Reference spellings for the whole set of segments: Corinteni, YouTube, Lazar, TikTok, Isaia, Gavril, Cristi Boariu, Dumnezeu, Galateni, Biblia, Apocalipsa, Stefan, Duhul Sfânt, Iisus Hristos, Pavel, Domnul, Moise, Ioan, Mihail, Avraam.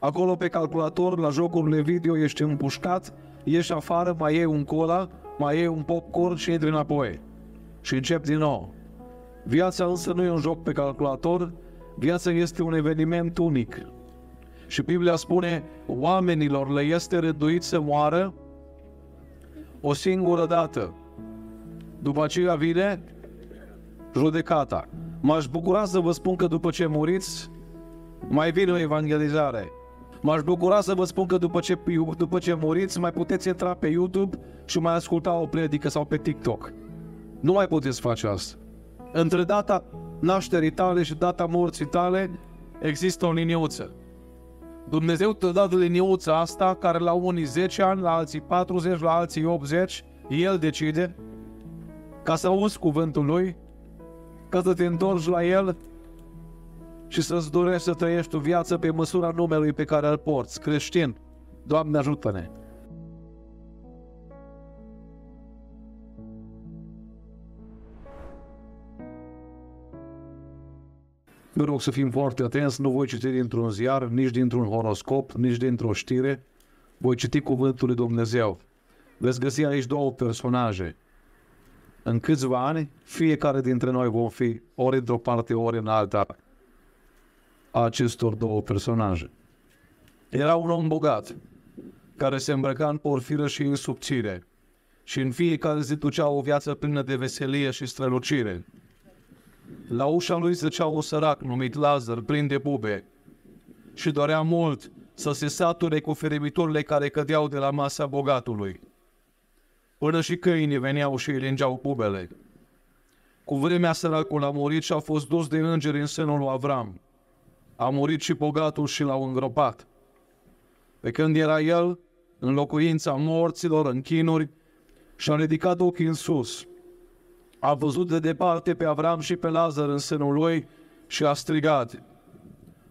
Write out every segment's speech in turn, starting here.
Acolo pe calculator, la jocurile video, ești împușcat, ieși afară, mai iei un cola, mai iei un popcorn și intri înapoi. Și începi din nou. Viața însă nu e un joc pe calculator, viața este un eveniment unic. Și Biblia spune, oamenilor le este rânduit să moară o singură dată. După aceea vine judecata. M-aș bucura să vă spun că după ce muriți, mai vine o evangelizare. M-aș bucura să vă spun că după ce muriți, mai puteți intra pe YouTube și mai asculta o predică sau pe TikTok. Nu mai puteți face asta. Între data nașterii tale și data morții tale există o liniuță. Dumnezeu te-a dat liniuța asta, care la unii 10 ani, la alții 40, la alții 80, El decide, ca să auzi cuvântul Lui, ca să te întorci la El și să-ți dorești să trăiești o viață pe măsura numelui pe care îl porți, creștin. Doamne, ajută-ne! Vă rog să fim foarte atenți, nu voi citi dintr-un ziar, nici dintr-un horoscop, nici dintr-o știre. Voi citi cuvântul lui Dumnezeu. Veți găsi aici două personaje. În câțiva ani, fiecare dintre noi vom fi ori într-o parte, ori în alta a acestor două personaje. Era un om bogat, care se îmbrăca în porfiră și în subțire și în fiecare zi ducea o viață plină de veselie și strălucire. La ușa lui zicea un sărac numit Lazar, plin de bube, și dorea mult să se sature cu fermiturile care cădeau de la masa bogatului. Până și câinii veneau și îi lingeau bubele. Cu vremea săracul a murit și a fost dus de îngeri în sânul lui Avraam. A murit și bogatul și l-au îngropat. Pe când era el, în locuința morților, în chinuri, și-a ridicat ochii în sus. A văzut de departe pe Avraam și pe Lazar în sânul lui și a strigat,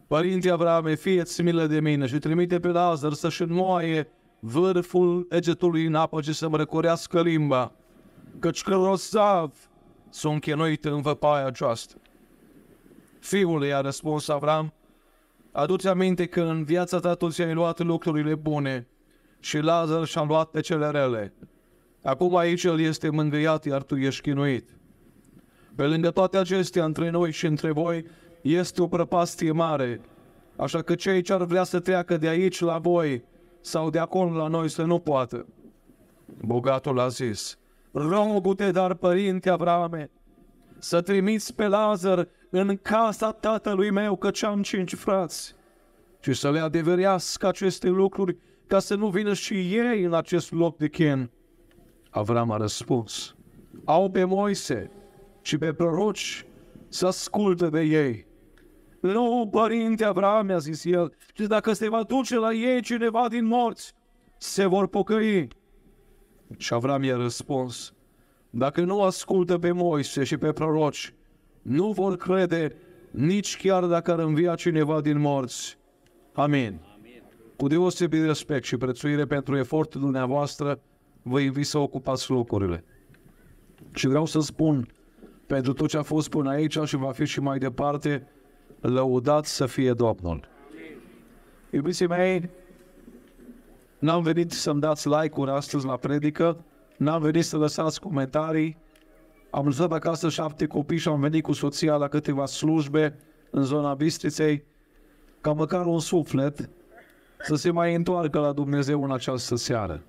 Părinte Avraame, fie-ți milă de mine și trimite pe Lazar să-și înmoaie vârful degetului în apă și să-mi răcorească limba, căci grozav sunt chinuit în văpaia aceasta. Fiule, i-a răspuns Avraam, adu-ți aminte că în viața ta tu ți-ai luat lucrurile bune și Lazar și-a luat pe cele rele. Acum aici el este mângâiat, iar tu ești chinuit. Pe lângă toate acestea, între noi și între voi, este o prăpastie mare, așa că cei ce ar vrea să treacă de aici la voi sau de acolo la noi să nu poată. Bogatul a zis, rogu-te, dar, părinte Avraame, să trimiți pe Lazar în casa tatălui meu, căci am 5 frați, și să le adeverească aceste lucruri, ca să nu vină și ei în acest loc de chin. Avraam a răspuns, au pe Moise și pe proroci să asculte de ei. Nu, părinte Avraam, mi-a zis el, și dacă se va duce la ei cineva din morți, se vor pocăi. Și Avraam i-a răspuns, dacă nu ascultă pe Moise și pe proroci, nu vor crede nici chiar dacă ar învia cineva din morți. Amin. Cu deosebit respect și prețuire pentru efortul dumneavoastră, vă invit să ocupați locurile. Și vreau să spun, pentru tot ce a fost până aici și va fi și mai departe, lăudat să fie Domnul. Iubiții mei, n-am venit să-mi dați like-uri astăzi la predică, n-am venit să lăsați comentarii, am lăsat acasă 7 copii și am venit cu soția la câteva slujbe în zona Bistriței, ca măcar un suflet să se mai întoarcă la Dumnezeu în această seară.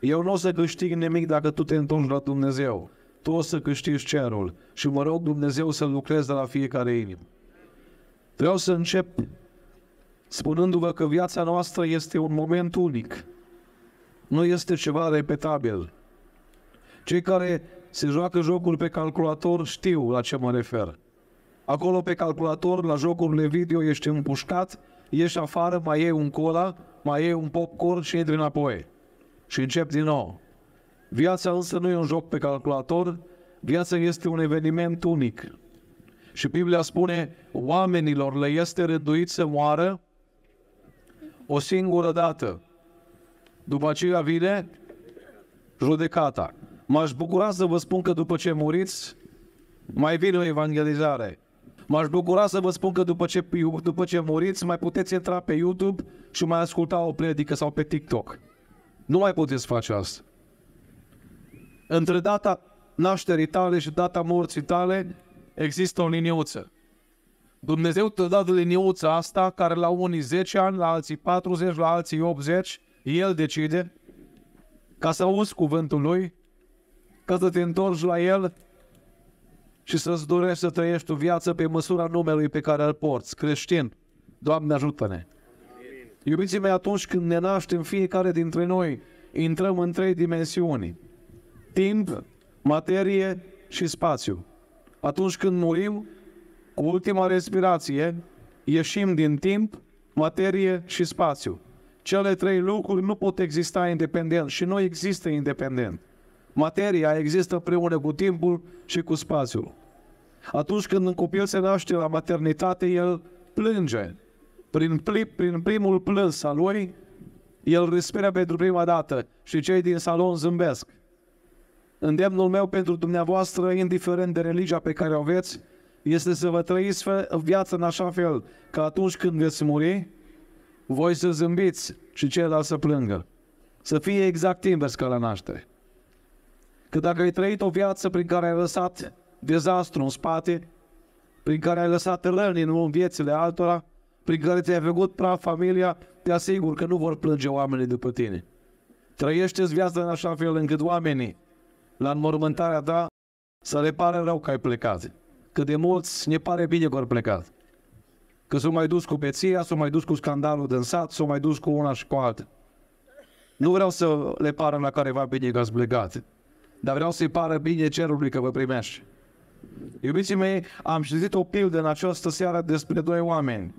Eu nu o să câștig nimic dacă tu te întorci la Dumnezeu. Tu o să câștigi cerul și mă rog Dumnezeu să lucrezi de la fiecare inimă. Vreau să încep spunându-vă că viața noastră este un moment unic. Nu este ceva repetabil. Cei care se joacă jocuri pe calculator știu la ce mă refer. Acolo pe calculator, la jocurile video, ești împușcat, ieși afară, mai iei un cola, mai iei un popcorn și intri înapoi. Și încep din nou. Viața însă nu e un joc pe calculator, viața este un eveniment unic. Și Biblia spune, oamenilor le este rânduit să moară o singură dată. După aceea vine judecata. M-aș bucura să vă spun că după ce muriți, mai vine o evangelizare. M-aș bucura să vă spun că după ce muriți, mai puteți intra pe YouTube și mai asculta o predică sau pe TikTok. Nu mai puteți face asta. Între data nașterii tale și data morții tale există o liniuță. Dumnezeu te-a dat liniuța asta, care la unii 10 ani, la alții 40, la alții 80, El decide, ca să auzi cuvântul Lui, ca să te întorci la El și să-ți dorești să trăiești o viață pe măsura numelui pe care îl porți, creștin. Doamne, ajută-ne! Iubiții mei, atunci când ne naștem, fiecare dintre noi intrăm în 3 dimensiuni: timp, materie și spațiu. Atunci când murim, cu ultima respirație, ieșim din timp, materie și spațiu. Cele 3 lucruri nu pot exista independent și nu există independent. Materia există împreună cu timpul și cu spațiul. Atunci când un copil se naște la maternitate, el plânge. Prin primul plâns al lui, el respiră pentru prima dată și cei din salon zâmbesc. Îndemnul meu pentru dumneavoastră, indiferent de religia pe care o aveți, este să vă trăiți viața în așa fel că atunci când veți muri, voi să zâmbiți și ceilalți să plângă. Să fie exact invers ca la naștere. Că dacă ai trăit o viață prin care ai lăsat dezastru în spate, prin care ai lăsat răni în viețile altora, prin care ți-ai făcut praf familia, te asigur că nu vor plânge oamenii după tine. Trăiește-ți viața în așa fel încât oamenii, la înmormântarea ta, să le pare rău că ai plecat. Că de mulți ne pare bine că au plecat. Că s-au mai dus cu beția, s-au mai dus cu scandalul din sat, s-au mai dus cu una și cu alta. Nu vreau să le pară la careva bine că ați plecat, dar vreau să-i pară bine cerului că vă primești. Iubiții mei, am citit o pildă în această seară despre 2 oameni.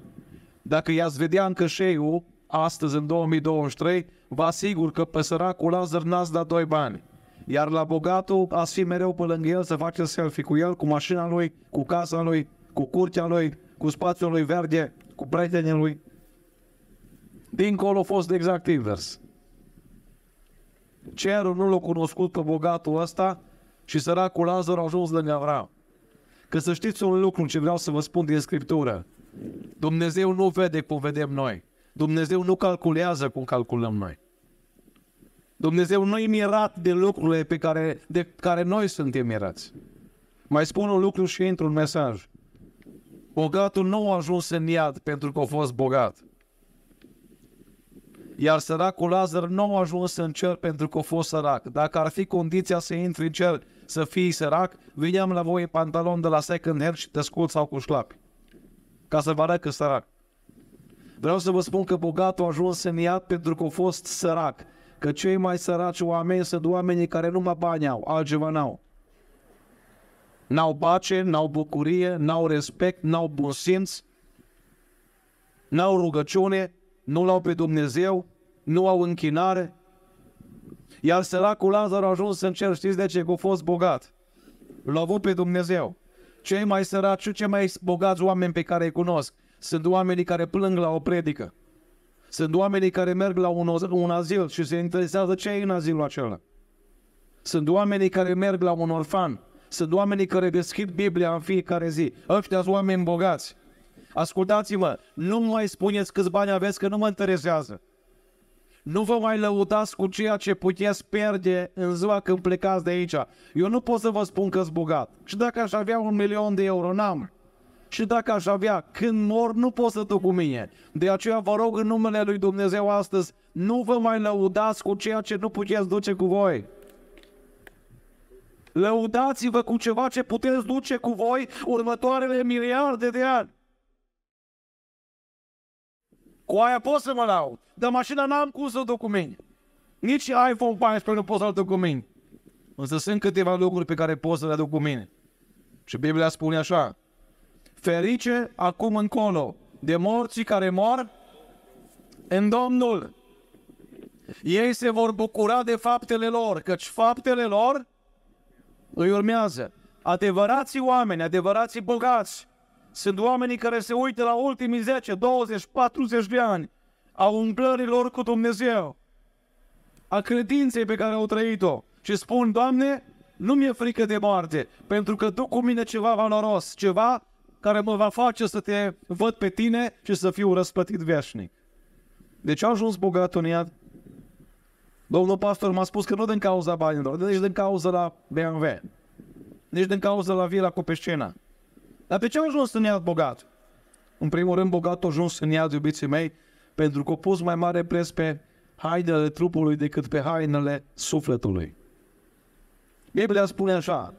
Dacă i-ați vedea în cășeiul, astăzi, în 2023, vă asigur că pe săracul Lazar n-ați dat 2 bani. Iar la bogatul ați fi mereu pe lângă el să faceți selfie cu el, cu mașina lui, cu casa lui, cu curtea lui, cu spațiul lui verde, cu prietenii lui. Dincolo a fost exact invers. Cerul nu l-a cunoscut pe bogatul ăsta și săracul Lazar a ajuns lângă Avraam. Că să știți un lucru ce vreau să vă spun din Scriptură. Dumnezeu nu vede cum vedem noi. Dumnezeu nu calculează cum calculăm noi. Dumnezeu nu e mirat de lucrurile de care noi suntem mirați. Mai spun un lucru și intru în mesaj. Bogatul nu a ajuns în iad pentru că a fost bogat. Iar săracul Lazar nu a ajuns în cer pentru că a fost sărac. Dacă ar fi condiția să intri în cer, să fii sărac, veneam la voi pantalon de la second hand și tăscut sau cu șlapi. Ca să vă arăt că sărac. Vreau să vă spun că bogatul a ajuns în iad pentru că a fost sărac. Că cei mai săraci oameni sunt oamenii care numai bani au, altceva n-au. N-au pace, n-au bucurie, n-au respect, n-au bun simț, n-au rugăciune, nu l-au pe Dumnezeu, nu au închinare. Iar săracul Lazar a ajuns în cer, știți de ce? Că a fost bogat. L-a avut pe Dumnezeu. Cei mai săraci și cei mai bogați oameni pe care îi cunosc sunt oamenii care plâng la o predică. Sunt oamenii care merg la un azil și se interesează ce e în azilul acela. Sunt oamenii care merg la un orfan. Sunt oamenii care deschid Biblia în fiecare zi. Ăștia-s oameni bogați. Ascultați-mă, nu mai spuneți câți bani aveți că nu mă interesează. Nu vă mai lăudați cu ceea ce puteți pierde în ziua când plecați de aici. Eu nu pot să vă spun că-s bogat. Și dacă aș avea 1.000.000 de euro, n-am. Și dacă aș avea, când mor, nu pot să duc cu mine. De aceea vă rog în numele Lui Dumnezeu astăzi, nu vă mai lăudați cu ceea ce nu puteți duce cu voi. Lăudați-vă cu ceva ce puteți duce cu voi următoarele miliarde de ani. Cu aia pot să mă laud, dar mașina n-am cum să o duc cu mine. Nici iPhone 14 nu pot să-l duc cu mine. Însă sunt câteva lucruri pe care pot să le duc cu mine. Și Biblia spune așa: ferice acum încolo de morții care mor în Domnul. Ei se vor bucura de faptele lor, căci faptele lor îi urmează. Adevărații oameni, adevărații bogați, sunt oamenii care se uită la ultimii 10, 20, 40 de ani a umblărilor cu Dumnezeu, a credinței pe care au trăit-o și spun: Doamne, nu mi-e frică de moarte, pentru că duc cu mine ceva valoros, ceva care mă va face să te văd pe tine și să fiu răsplătit veșnic. De ce a ajuns bogat în iad? Domnul pastor m-a spus că nu din cauza banilor, nici din cauza la BMW, nici din cauza la vila cu piscina. Dar pe ce a ajuns în iad bogat? În primul rând, bogat a ajuns în iad, iubiții mei, pentru că a pus mai mare preț pe hainele trupului decât pe hainele sufletului. Biblia spune așa: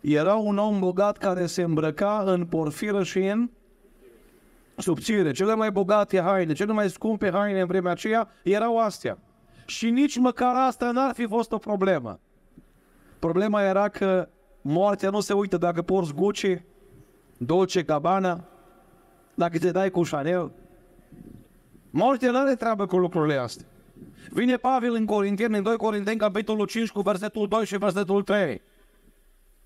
era un om bogat care se îmbrăca în porfiră și în subțire. Cele mai bogate haine, cele mai scumpe haine în vremea aceea erau astea. Și nici măcar asta n-ar fi fost o problemă. Problema era că moartea nu se uită dacă porți Gucci, Dolce Gabbana, dacă te dai cu Chanel. Moartea n-are treabă cu lucrurile astea. Vine Pavel în Corinteni, în 2 Corinteni, capitolul 5, cu versetul 2 și versetul 3.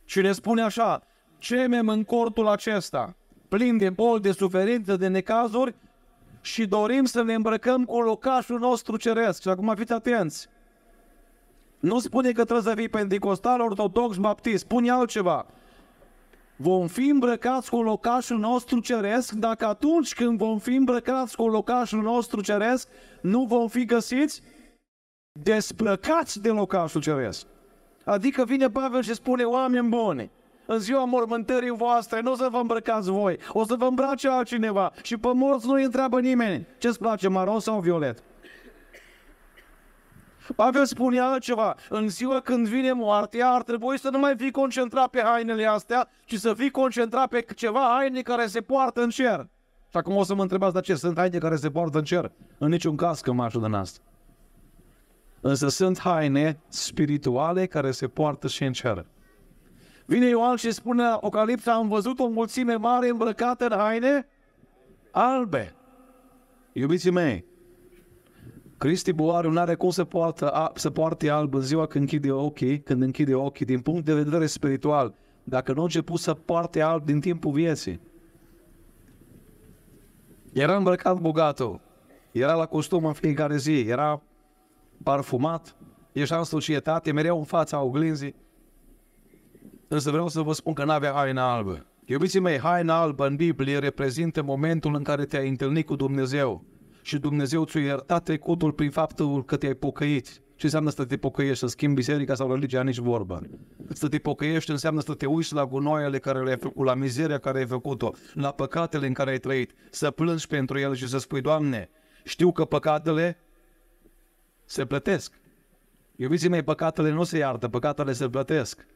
Și ne spune așa: cemem în cortul acesta, plin de boli, de suferință, de necazuri, și dorim să ne îmbrăcăm cu locașul nostru ceresc. Și acum fiți atenți. Nu spune că trebuie să fii pentecostal, ortodox, baptist. Spune altceva. Vom fi îmbrăcați cu locașul nostru ceresc dacă atunci când vom fi îmbrăcați cu locașul nostru ceresc, nu vom fi găsiți desplăcați de locașul ceresc. Adică vine Pavel și spune: oameni buni, în ziua mormântării voastre nu o să vă îmbrăcați voi, o să vă îmbrace altcineva, și pe morți nu-i întreabă nimeni ce-ți place, maron sau violet. Pavel spune altceva: în ziua când vine moartea ar trebui să nu mai fii concentrat pe hainele astea, ci să fii concentrat pe ceva haine care se poartă în cer. Și acum o să mă întrebați: dar ce sunt haine care se poartă în cer? În niciun caz cămașul din asta. Însă sunt haine spirituale care se poartă și în cer. Vine Ioan și spune la Apocalipsa: am văzut o mulțime mare îmbrăcată în haine albe. Iubiții mei, Cristi Boariu nu are cum să poarte alb în ziua când închide ochii, din punct de vedere spiritual, dacă nu a început să poarte alb din timpul vieții. Era îmbrăcat bogatul, era la costum în fiecare zi, era parfumat, ieșea în societate, mereu în fața oglinzii. Însă vreau să vă spun că n-avea haina albă. Iubiții mei, haina albă în Biblie reprezintă momentul în care te-ai întâlnit cu Dumnezeu și Dumnezeu ți-a iertat trecutul prin faptul că te-ai pocăit. Ce înseamnă să te pocăiești? Să schimbi biserica sau religia? Nici vorba. Să te pocăiești înseamnă să te uiți la gunoaiele care le-ai făcut, la mizeria care ai făcut-o, la păcatele în care ai trăit, să plângi pentru ele și să spui: Doamne, știu că păcatele se plătesc. Iubiții mei, păcatele nu se iartă, păcatele se plătesc.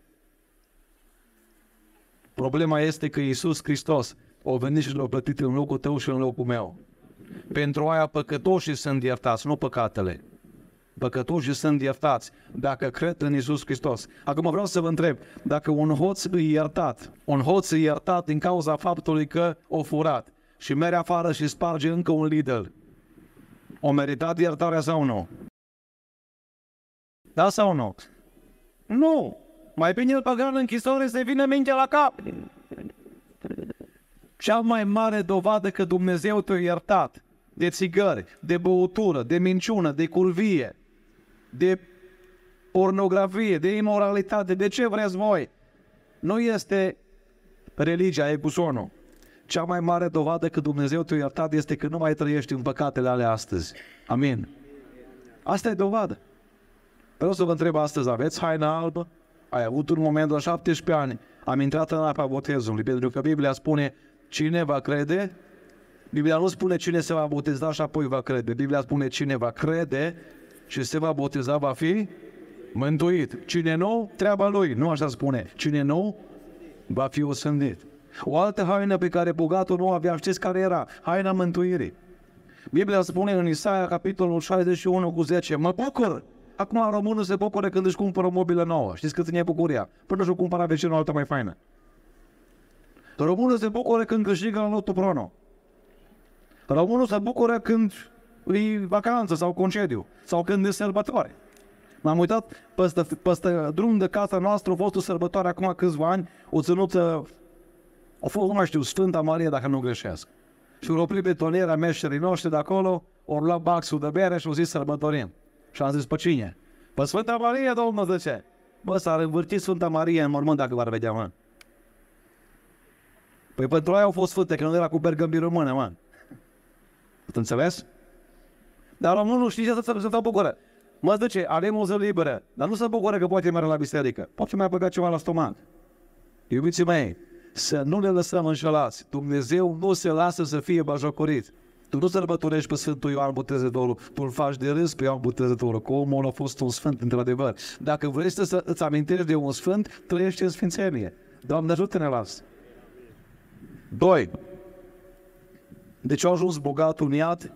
Problema este că Iisus Hristos a venit și l-a plătit în locul tău și în locul meu. Pentru aia păcătoșii sunt iertați, nu păcatele. Păcătoșii sunt iertați dacă cred în Iisus Hristos. Acum vreau să vă întreb, dacă un hoț e iertat, un hoț e iertat din cauza faptului că o furat și merge afară și sparge încă un Lidl, o meritat iertarea sau nu? Da sau nu? Nu! Mai bine îl băga în închisoare să-i vină mintea la cap. Cea mai mare dovadă că Dumnezeu te-a iertat de țigări, de băutură, de minciună, de curvie, de pornografie, de imoralitate, de ce vreți voi, nu este religia, e busonul. Cea mai mare dovadă că Dumnezeu te-a iertat este că nu mai trăiești în păcatele alea astăzi. Amin. Asta e dovadă. Vreau să vă întreb astăzi: aveți haina albă? Ai avut un moment la 17 ani, am intrat în apa botezului, pentru că Biblia spune: cine va crede? Biblia nu spune cine se va boteza și apoi va crede. Biblia spune: cine va crede și se va boteza va fi mântuit. Cine nu, treaba lui. Nu așa spune. Cine nu, va fi osândit. O altă haină pe care bogatul nu avea, știți care era? Haina mântuirii. Biblia spune în Isaia, capitolul 61 cu 10, mă bucur! Acum românul se bucură când își cumpără o mobilă nouă. Știți cât îmi e bucuria? Până și-o cumpăra vecinul alta mai faină. Românul se bucură când câștigă la Loto Prono. Românul se bucură când e vacanță sau concediu. Sau când e sărbătoare. M-am uitat peste drum de casa noastră, a fost o sărbătoare acum câțiva ani, o ținută, a fost, nu mai știu, Sfânta Maria dacă nu greșesc. Și o oprit betoniera meșterii noștri de acolo, o luat baxul de bere și o zis: sărbătorim. Și am zis: pe cine? Pe Sfânta Maria, Domnul, zice. Bă, s-ar învârti Sfânta Maria în mormânt dacă v-ar vedea, mă. Păi pentru aia au fost făte, că nu era cu bergămbii române, man. Ați înțeles? Dar românul știe să dau bucură. Mă zice, avem o zi liberă, dar nu se bucură că poate merge la biserică. Poate mai băga ceva la stomac. Iubiții mei, să nu le lăsăm înșelați. Dumnezeu nu se lasă să fie bajocorit. Tu nu sărbătorești pe Sfântul Ioan Botezătorul, tu îl faci de râs pe Ioan Botezătorul, că omul a fost un sfânt, într-adevăr. Dacă vrei să îți amintești de un sfânt, trăiești în sfințenie. Doamne, ajută-ne la asta. 2. Deci au ajuns bogatul în iad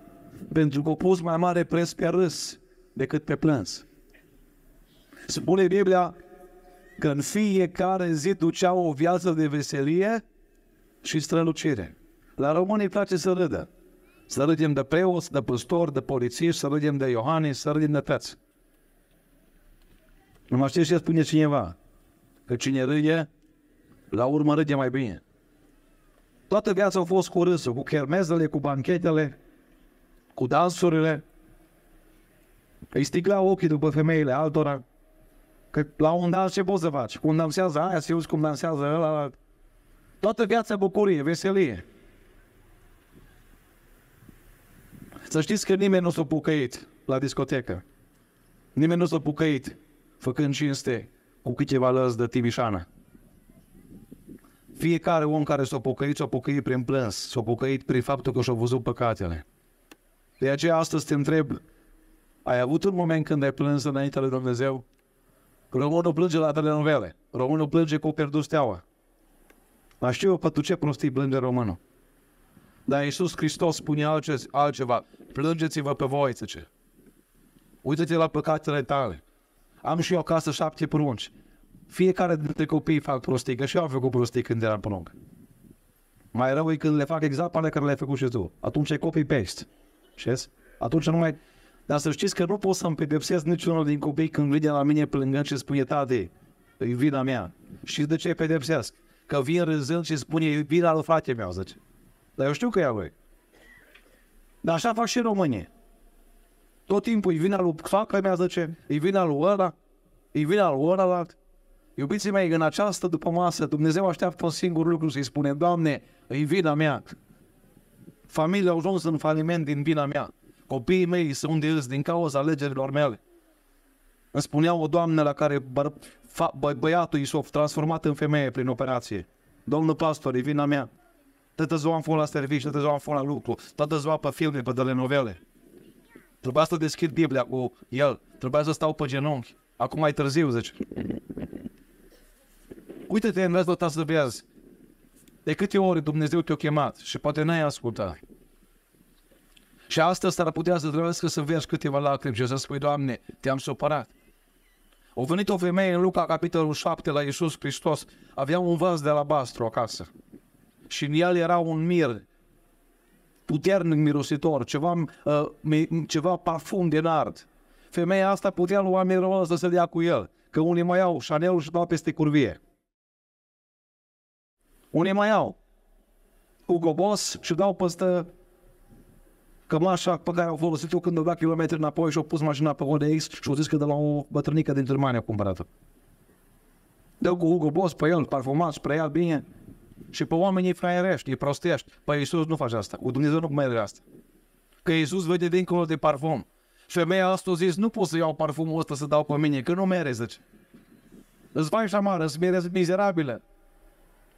pentru că au pus mai mare preț pe râs decât pe plâns. Spune Biblia că în fiecare zi duceau o viață de veselie și strălucire. La români îi place să râdă. Să râdem de preoți, de păstori, de polițiști, să râdem de Iohannis, să râdem de toți. Nu mai știu ce spune cineva. Că cine râde, la urmă râde mai bine. Toată viața a fost cu râsul, cu chermezele, cu banchetele, cu dansurile. Îi sticlau ochii după femeile altora. Că la un dans ce poți să faci? Cum dansează aia, să uiți cum dansează ăla. Toată viața bucurie, veselie. Să știți că nimeni nu s-a pucăit la discotecă. Nimeni nu s-a pucăit făcând cinste cu câteva lăzi de Timișana. Fiecare om care s-a pucăit prin plâns, s-a pucăit prin faptul că și-a văzut păcatele. De aceea astăzi te întreb, ai avut un moment când ai plâns înaintea lui Dumnezeu? Românul plânge la telenovele, românul plânge cu o pierdut steaua. Dar știu eu pentru ce prostii plânge românul. Dar Iisus Hristos spune altceva. Plângeți-vă pe voi, zice. Uită-te la păcatele tale. Am și eu acasă 7 prunci. Fiecare dintre copii fac prostii, că și eu am făcut prostii când eram prunc. Mai rău e când le fac exact pe ale care le-ai făcut și tu. Atunci ai copii pești. Știți? Atunci nu mai... Dar să știți că nu pot să-mi pedepsesc niciunul din copii când vine la mine plângând și spune, tate, e vina mea. Și de ce pedepsesc? Că vin râzând și spune, e vina lui frate meu, zice. Dar eu știu că e a lui. Dar așa fac și românii. Tot timpul e vina lui soacra mea, zice, e vina lui ăla, e vina lui ălalt. Iubiții mei, în această după masă, Dumnezeu așteaptă un singur lucru să-i spune, Doamne, e vina mea. Familia au ajuns în faliment din vina mea. Copiii mei sunt de râs din cauza alegerilor mele. Îmi spunea o doamnă la care băiatul i s-a transformat în femeie prin operație. Domnul pastor, e vina mea. Tătă ziua am fost la servici, tătă ziua am fost la lucru, tătă ziua pe filme, pe telenovele. Trebuia să deschid Biblia cu el, trebuia să stau pe genunchi. Acum mai târziu, zice. Uite-te în restul ta să vezi. De câte ori Dumnezeu te-a chemat și poate n-ai ascultat. Și astăzi s-ar putea să trebuiască să vezi câteva lacrimi și să spui, Doamne, te-am supărat. A venit o femeie în Luca, capitolul 7, la Iisus Hristos. Avea un vas de alabastru acasă. Și în el era un mir puternic mirositor, ceva parfum din nard. Femeia asta putea lua mirul ăsta să dea cu el, că unii mai au Chanel și dau peste curvie. Unii mai au Hugo Boss și dau peste cămașa pe care au folosit eu când o da kilometri înapoi și-au pus mașina pe ODX și-au zis că de la o bătrânică din Germania a cumpărat-o. Dă cu Hugo Boss pe el, parfumat, spre ea bine. Și pe oamenii fraierești, îi prostești. Păi Iisus nu face asta, cu Dumnezeu nu merge asta. Că Iisus vede dincolo de parfum. Femeia asta a zis, nu pot să iau parfumul ăsta să dau pe mine, că nu mere, zice. Îți faci amară, îți mere, mizerabilă.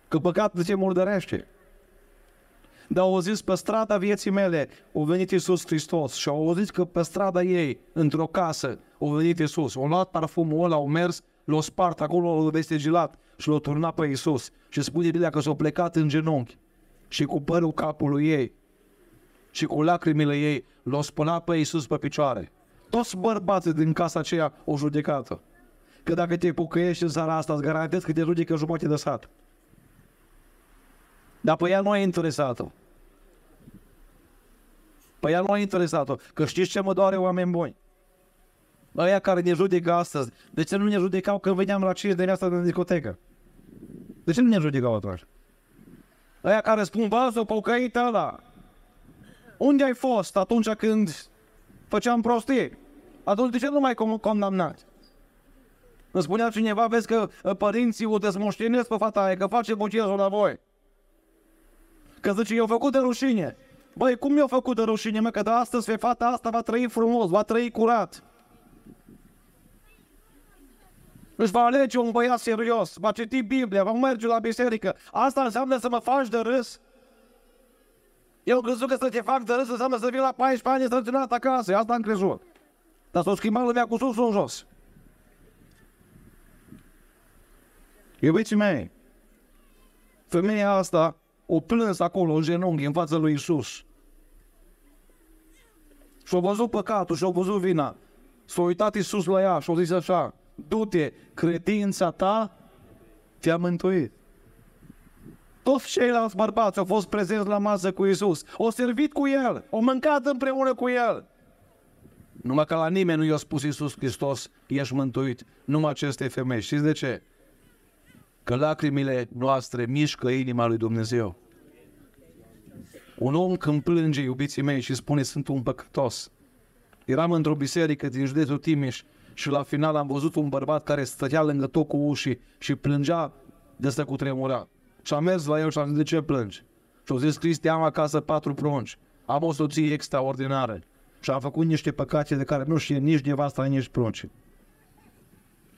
Că păcat de ce murdărește. Dar au zis, pe strada vieții mele a venit Iisus Hristos și au zis că pe strada ei, într-o casă, a venit Iisus. Au luat parfumul ăla, au mers, l-au spart acolo, l-au vestigilat. Și l-a turnat pe Iisus și spune Biblia că s-a plecat în genunchi și cu părul capului ei și cu lacrimile ei l-a spălat pe Iisus pe picioare. Toți bărbații din casa aceea au judecat-o. Că dacă te pucăiești în seara asta, îți garantez că te judecă jumătate de sat. Dar pe ea nu a interesat-o. Pe ea nu a interesat-o. Că știți ce mă doare, oameni buni? Aia care ne judecă astăzi. De ce nu ne judecau când veneam la 5 de asta din discotecă? De ce nu ne judecau atunci? Aia care spun, bă, s-o pocăit ăla. Unde ai fost atunci când făceam prostii? Atunci de ce nu mai condamnat? Îmi spunea cineva, vezi că părinții o desmoștenesc pe fata aia, că face bociezul la voi. Că zice, eu făcut de rușine. Băi, cum mi-au făcut de rușine, mă? Că de astăzi pe fata asta va trăi frumos, va trăi curat. Își va alege un băiat serios, va citi Biblia, va merge la biserică. Asta înseamnă să mă faci de râs? Eu am crezut că să te fac de râs înseamnă să vii la 14 ani străținat acasă. Asta am crezut. Dar s-a schimbat lumea cu sus în jos. Iubiții mei, femeia asta o plâns acolo în genunchi în fața lui Iisus. Și-a văzut păcatul și-a văzut vina. S-a uitat Iisus la ea și-a zis așa: du-te, credința ta te-a mântuit. Toți ceilalți bărbați au fost prezenți la masă cu Iisus, au servit cu El, au mâncat împreună cu El. Numai că la nimeni nu i-a spus Iisus Hristos, ești mântuit, numai aceste femei. Știți de ce? Că lacrimile noastre mișcă inima lui Dumnezeu. Un om când plânge, iubiții mei, și spune sunt un păcătos. Eram într-o biserică din județul Timiș și la final am văzut un bărbat care stătea lângă tocul ușii și plângea de asta cu tremura. Și am mers la el și am zis, de ce plângi? Și-a zis, Cristi, am acasă 4 prunci, am o soție extraordinară și am făcut niște păcate de care nu știe nici nevasta, nici pruncii.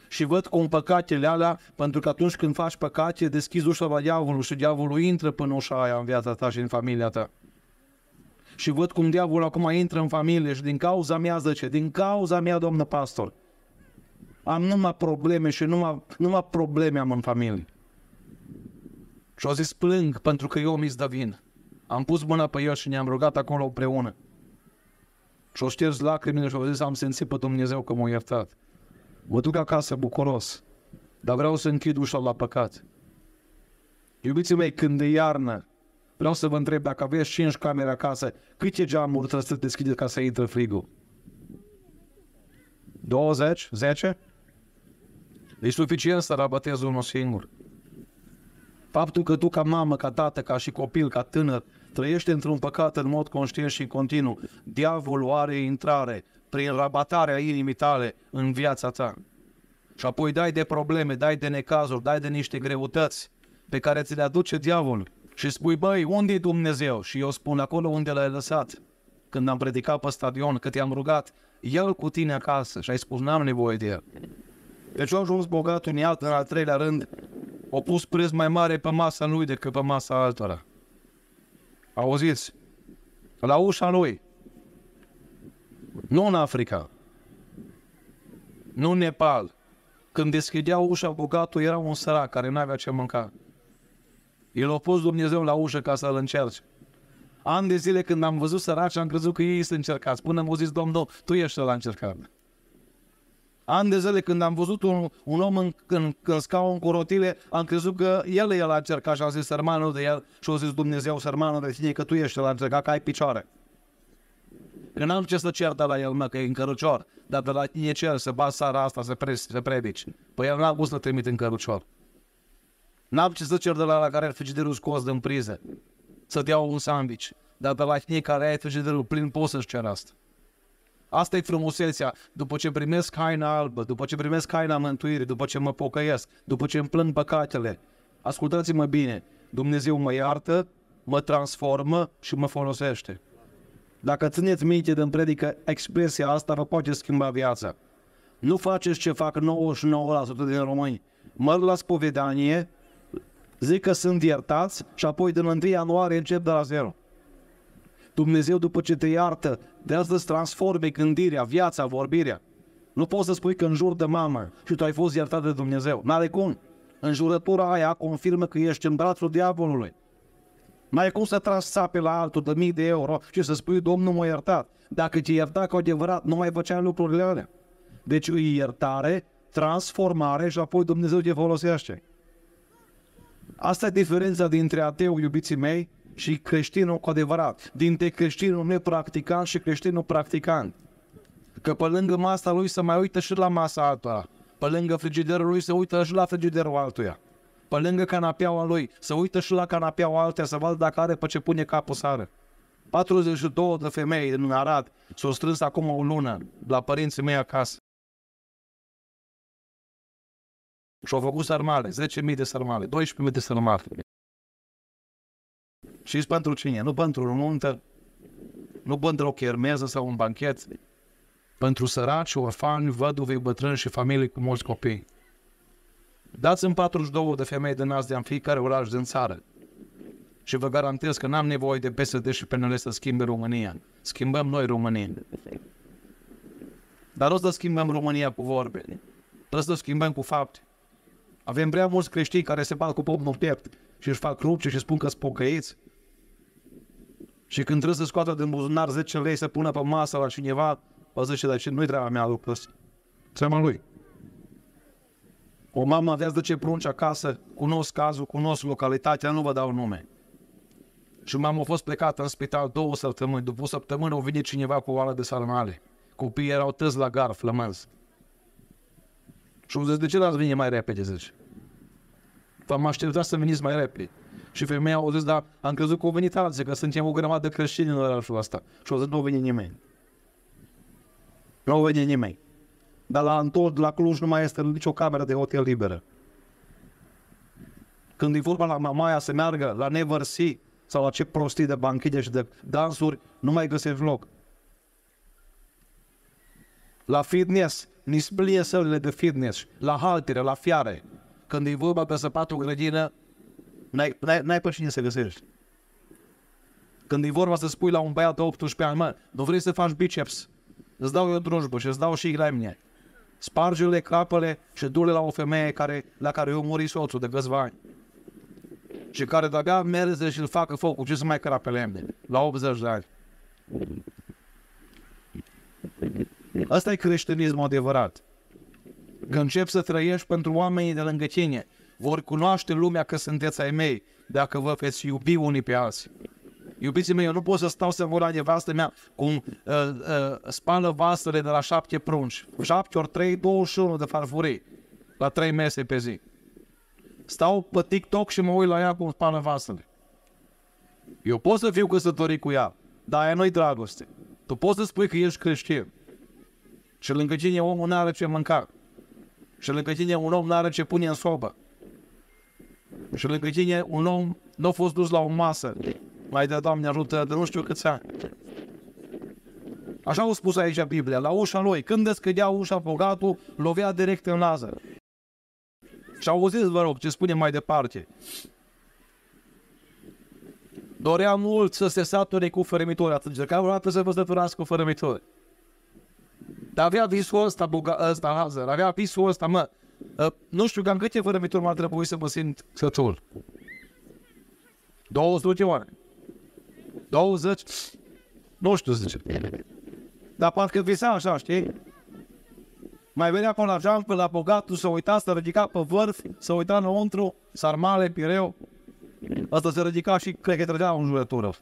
Și văd cum păcatele alea, pentru că atunci când faci păcate, deschizi ușa la diavolul și diavolul intră până ușa aia în viața ta și în familia ta. Și văd cum diavolul acum intră în familie și din cauza mea, zice, din cauza mea, domnul pastor, am numai probleme și numai probleme am în familie. Și au zis, plâng, pentru că eu mi-s de vin. Am pus mâna pe el și ne-am rugat acolo împreună. Și-o șters lacrimile și au zis, am simțit pe Dumnezeu că m-a iertat. Mă duc acasă bucuros, dar vreau să închid ușa la păcat. Iubiții mei, când e iarnă, vreau să vă întreb, dacă aveți 5 camere acasă, câte geamuri trebuie să deschideți ca să intre frigul? 20? 10? E suficient să rabatezi unul singur. Faptul că tu ca mamă, ca tată, ca și copil, ca tânăr, trăiești într-un păcat în mod conștient și continuu, diavolul are intrare prin rabatarea inimii tale în viața ta. Și apoi dai de probleme, dai de necazuri, dai de niște greutăți pe care ți le aduce diavolul. Și spui, băi, unde e Dumnezeu? Și eu spun, acolo unde l-ai lăsat. Când am predicat pe stadion, că te-am rugat, ia-l cu tine acasă. Și ai spus, n-am nevoie de el. Deci au ajuns bogat în iată, în al 3-lea rând, au pus preț mai mare pe masa lui decât pe masa altora. Auziți? La ușa lui. Nu în Africa, nu în Nepal. Când deschidea ușa, bogatul era un sărac care n-avea ce mânca. El a pus Dumnezeu la ușă ca să-l încerce. Ani de zile când am văzut săraci, am crezut că ei sunt încercați. Până m-au zis, Domnul, tu ești la încercat. Ani de zile când am văzut un om în scaun cu rotile, am crezut că el a încercat și am zis, sărmanul de el, și a zis, Dumnezeu, sărmanul de tine, că tu ești la încercat, că ai picioare. Că n-am ce să cer de la el, mă, că e încărucior, dar de la tine cer să bați seara asta, să predici. Păi el n-a vrut să trimit încărucior. N-am ce să cer de la care ar frigiderul scos din priză, să-ți iau un sandwich, dar de la tine care ai frigiderul plin poți să-și cer asta. Asta e frumusețea. După ce primesc haina albă, după ce primesc haina mântuirii, după ce mă pocăiesc, după ce îmi plâng păcatele, ascultați-mă bine, Dumnezeu mă iartă, mă transformă și mă folosește. Dacă țineți minte din predică, expresia asta vă poate schimba viața. Nu faceți ce fac 99% din români. Mă duc la spovedanie, zic că sunt iertați și apoi din 1 ianuarie încep de la zero. Dumnezeu, după ce te iartă, de asta îți transforme gândirea, viața, vorbirea. Nu poți să spui că înjur de mamă și tu ai fost iertat de Dumnezeu. N-are cum. Înjurătura aia confirmă că ești în brațul diavolului. N-ai cum să tragi sape la altul de 1000 de euro și să spui, Domnul m-a iertat. Dacă te ierta cu adevărat, nu mai făcea lucrurile alea. Deci îi iertare, transformare și apoi Dumnezeu te folosește. Asta e diferența dintre ateu, iubiții mei, și creștinul cu adevărat. Dintre creștinul nepracticant și creștinul practicant. Că pe lângă masa lui să mai uită și la masa altuia. Pe lângă frigiderul lui să uită și la frigiderul altuia. Pe lângă canapeaua lui, să uită și la canapeaua altea, să vadă dacă are pe ce pune capul sară. 42 de femei din Arad s-au strâns acum o lună la părinții mei acasă. Și-au făcut sarmale, 10.000 de sarmale, 12.000 de sarmale. Și pentru cine? Nu pentru o nuntă, nu pentru o chermeză sau un banchet, pentru săraci, orfani, văduve, bătrâni și familii cu mulți copii. Dați-mi 42 de femei din azi de în fiecare oraș din țară. Și vă garantez că n-am nevoie de PSD și PNL să schimbe România. Schimbăm noi România. Dar o să schimbăm România cu vorbe. O să schimbăm cu fapte. Avem prea mulți creștini care se bat cu pomnul piept și își fac rupce și spun că sunt pocăiți. Și când trebuie să scoată din buzunar 10 lei să pună pe masă la cineva, vă zice, dar nu-i treaba mea lucrul ăsta. Seama lui. O mamă avea 10 prunci acasă, cunosc cazul, cunosc localitatea, nu vă dau nume. Și mama a fost plecată în spital 2 săptămâni. După o săptămână a venit cineva cu o oală de sarmale. Copiii erau tăzi la gar, flămânzi. Și au zis, de ce n-ați venit mai repede, zice? V-am așteptat să veniți mai repede. Și femeia a zis, dar am crezut că au venit alții, că suntem o grămadă de creștini în orașul ăsta. Și au zis, nu a venit nimeni. Nu a venit nimeni. Dar la Antol, la Cluj, nu mai este nicio cameră de hotel liberă. Când e vorba la Mamaia să meargă, la Never See, sau la ce prostii de banchide și de dansuri, nu mai găsești loc. La fitness, nispliie sălile de fitness, la haltere, la fiare. Când e vorba pe săpatul grădină, n-ai pe cine să găsești. Când e vorba să spui la un băiat de 18 ani, mă, nu vrei să faci biceps, îți dau eu drujbă și îți dau și lemne. Sparge-le capele și du-le la o femeie la care eu muri soțul de câțiva ani. Și care de-abia merge și îl facă focul, ce să mai căra pe lemne, la 80 de ani. Asta e creștinismul adevărat. Că începi să trăiești pentru oamenii de lângă tine. Vor cunoaște lumea că sunteți ai mei, dacă vă veți iubi unii pe alții. Iubiții mei, eu nu pot să stau să vor la nevastă mea cum spală vasele de la 7 prunci. 7 ori 3, 21 de farfurii, la 3 mese pe zi. Stau pe TikTok și mă uit la ea cum spală vasele. Eu pot să fiu căsătorit cu ea, dar aia nu-i dragoste. Tu poți să spui că ești creștin. Și lângă tine omul n-are ce mânca. Și lângă tine un om n-are ce pune în sobă. Și lângă tine un om nu a fost dus la o masă. Mai de Doamne ajută de nu știu câți ani. Așa au spus aici Biblia, la ușa lui. Când deschidea ușa, bogatul lovea direct în Lazar. Și auziți, vă rog, ce spune mai departe. Dorea mult să se sature cu fărâmitori. Ați încercat vreodată să vă săturați cu fărâmitori. Dar avea visul ăsta, Lazar, avea visul ăsta, mă. Nu știu cam câte fărâmitori m-ar trebui să mă simt sătul. 20 oameni. 20? Nu știu, zice. Dar parcă visa așa, știi? Mai venea până la geantă, la bogatul, se uita, se ridica pe vârf, se uita înăuntru, sarmale, pireu. Asta se ridica și cred că trăgea în jurătură.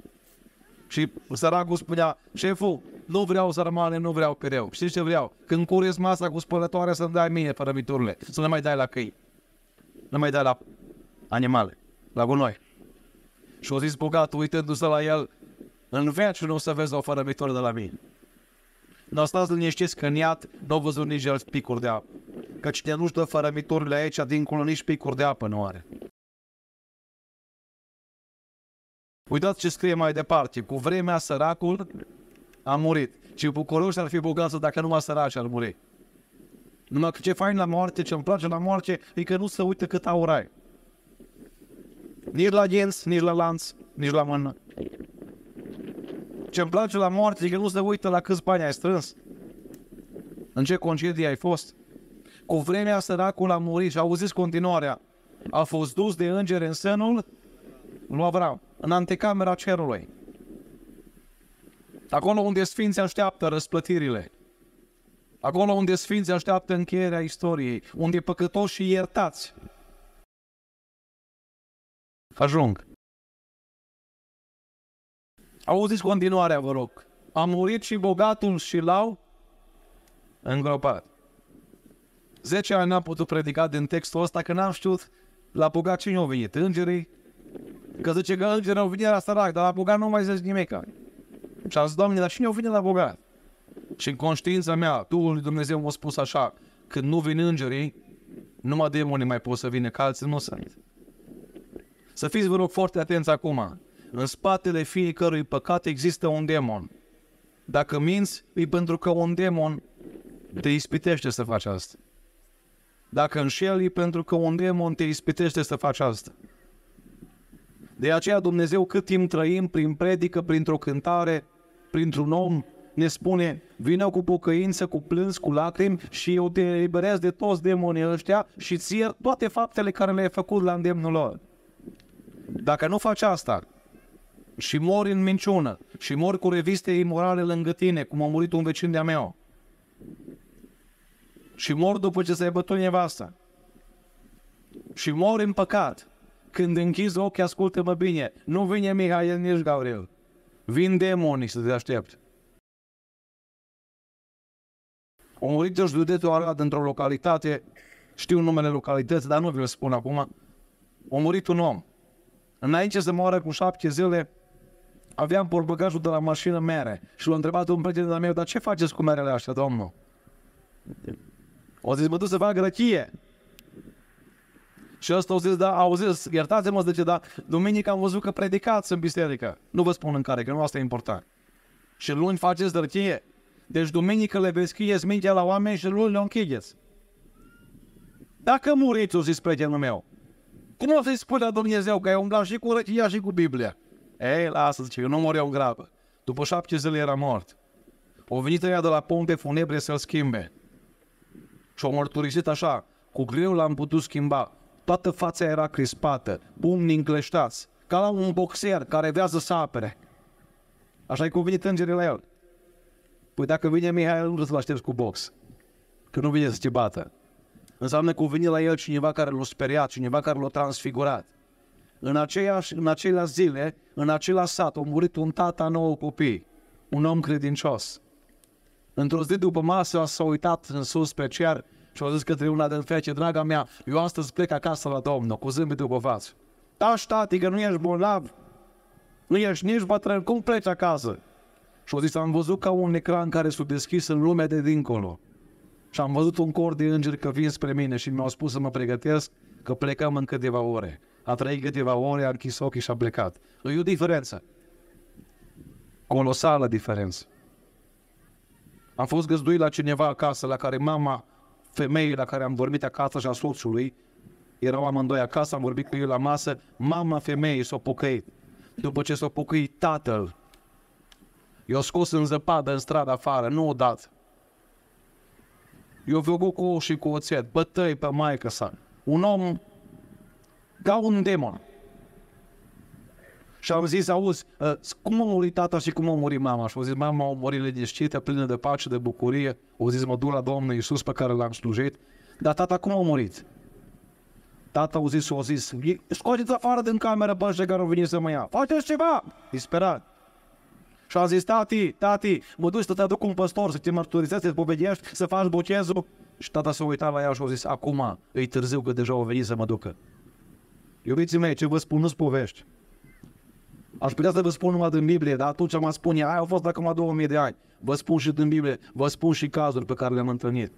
Și săracul spunea, șeful, nu vreau sarmale, nu vreau pireu. Știți ce vreau? Când curezi masa cu spălătoare să-mi dai mie fărămiturile, să nu mai dai la căi. Nu mai dai la animale, la gunoi. Și-a zis bogatul, uitându-se la el, în veci nu o să vezi o fărămitoare de la mine. N-o stați liniștiți că în iad n-o văzut nici el picuri de apă. Că cine nu-și dă fărămitorile aici, dincolo nici picuri de apă nu are. Uitați ce scrie mai departe. Cu vremea săracul a murit. Și bucuroși ar fi bogați dacă numai săraci ar muri. Numai că ce fain la moarte, ce îmi place la moarte, e că nu se uită cât aur ai. Nici la genți, nici la lanț, nici la mână. Ce-mi place la moarte e că nu se uită la câți bani ai strâns. În ce concedii ai fost. Cu vremea săracul a murit și auziți continuarea. A fost dus de îngeri în sânul lui Avraam, în antecamera cerului. Acolo unde sfinții așteaptă răsplătirile. Acolo unde sfinții așteaptă încheierea istoriei. Unde păcătoșii iertați ajung. Auziți continuarea, vă rog. A murit și bogatul și l-au îngropat. 10 ani n-am putut predica din textul ăsta, că n-am știut la bogat cine au venit. Îngerii? Că zice că îngerii au venit la sărac, dar la bogat nu mai zici nimic. Și am zis, Doamne, dar cine au venit la bogat? Și în conștiința mea, Duhul lui Dumnezeu m-a spus așa, când nu vin îngerii, numai demonii mai pot să vină, că alții nu sunt. Să fiți, vă rog, foarte atenți acum. În spatele fiecărui păcat există un demon. Dacă minți, e pentru că un demon te ispitește să faci asta. Dacă înșeli, e pentru că un demon te ispitește să faci asta. De aceea Dumnezeu, cât timp trăim, prin predică, printr-o cântare, printr-un om, ne spune: vină cu pocăință, cu plâns, cu lacrimi și eu te eliberez de toți demonii ăștia și îți iert toate faptele care le-ai făcut la îndemnul lor. Dacă nu faci asta și mori în minciună și mori cu reviste imorale lângă tine, cum a murit un vecin de-a meu, și mori după ce s-ai bătut nevasta, și mori în păcat, când închizi ochii, ascultă-mă bine, nu vine Mihail, nici Gavril. Vin demonii să te aștept. O murit de județul Arad într-o localitate, știu numele localității, dar nu vi-l spun acum. A murit un om. Înainte să moară, cu 7 zile, aveam portbagajul de la mașină mere și l-a întrebat un prieten de-al meu: dar ce faceți cu merele astea, domnul? O zis: mă duc să fac grăchie. Și ăsta au zis, iertați-mă, zice, dar duminică am văzut că predicați în biserică. Nu vă spun în care, că nu asta e important. Și luni faceți grăchie. Deci duminică le veschiezi mintea la oameni și luni le închideți. Dacă muriți, o zis prietenul meu, cum o să-i spune la Dumnezeu că ai umblat și cu răchia și cu Biblia? Ei, lasă, zice, eu nu mor eu în grabă. După 7 zile era mort. O venit ea de la pompe funebre să-l schimbe. Și o mărturisit așa: cu greu l-am putut schimba. Toată fața era crispată, pumnii încleștați, ca la un boxer care vrea să apere. Așa-i cuvenit îngerii la el. Păi dacă vine Mihail, nu să-l aștepți cu box, că nu vine să te bată. Înseamnă că vine la el cineva care l-a speriat, cineva care l-a transfigurat. În acelea zile, în același sat, a murit un tată a 9 copii, un om credincios. Într-o zi după masă s-a uitat în sus pe cer și a zis către una din fece: draga mea, eu astăzi plec acasă la Domnul, cu zâmbet după față. Taci, tati, că nu ești bolnav, nu ești nici bătrân, cum pleci acasă? Și a zis: am văzut ca un ecran care s-a deschis în lumea de dincolo. Și am văzut un cor de îngeri că vin spre mine și mi-au spus să mă pregătesc, că plecăm în câteva ore. A trăit câteva ore, a închis ochii și a plecat. E o diferență. Colosală diferență. Am fost găzduit la cineva acasă, la care mama femeii la care am vorbit acasă și a soțului, erau amândoi acasă, am vorbit cu ei la masă, mama femeii s-a pocăit. După ce s-a pocăit, tatăl i-a scos în zăpadă, în stradă afară, nu o dat. I-a făcut cu ou și cu oțet, bătăi pe maică sa. Un om ca un demon. Și am zis: auzi, cum a murit tata și cum a murit mama? Și au zis: mama a murit liniștită, plină de pace, de bucurie. Au zis: mă duc la Domnul Iisus pe care l-am slujit. Dar tata cum a murit? Tata a zis, scoateți afară din cameră pe ăștia care au venit să mă ia. Faceți ceva! Disperat. Și am zis: tati, mă duci să te aduc un păstor, să te mărturisești, să-ți povedești, să faci bocezul. Și tata s-a uitat la ea și a zis: acum, e târziu că deja au venit să mă ducă. Iubiții mei, ce vă spun nu-s povești. Aș putea să vă spun numai din Biblie, dar atunci mă spune: aia au fost acum 2000 de ani. Vă spun și din Biblie, vă spun și cazuri pe care le-am întâlnit.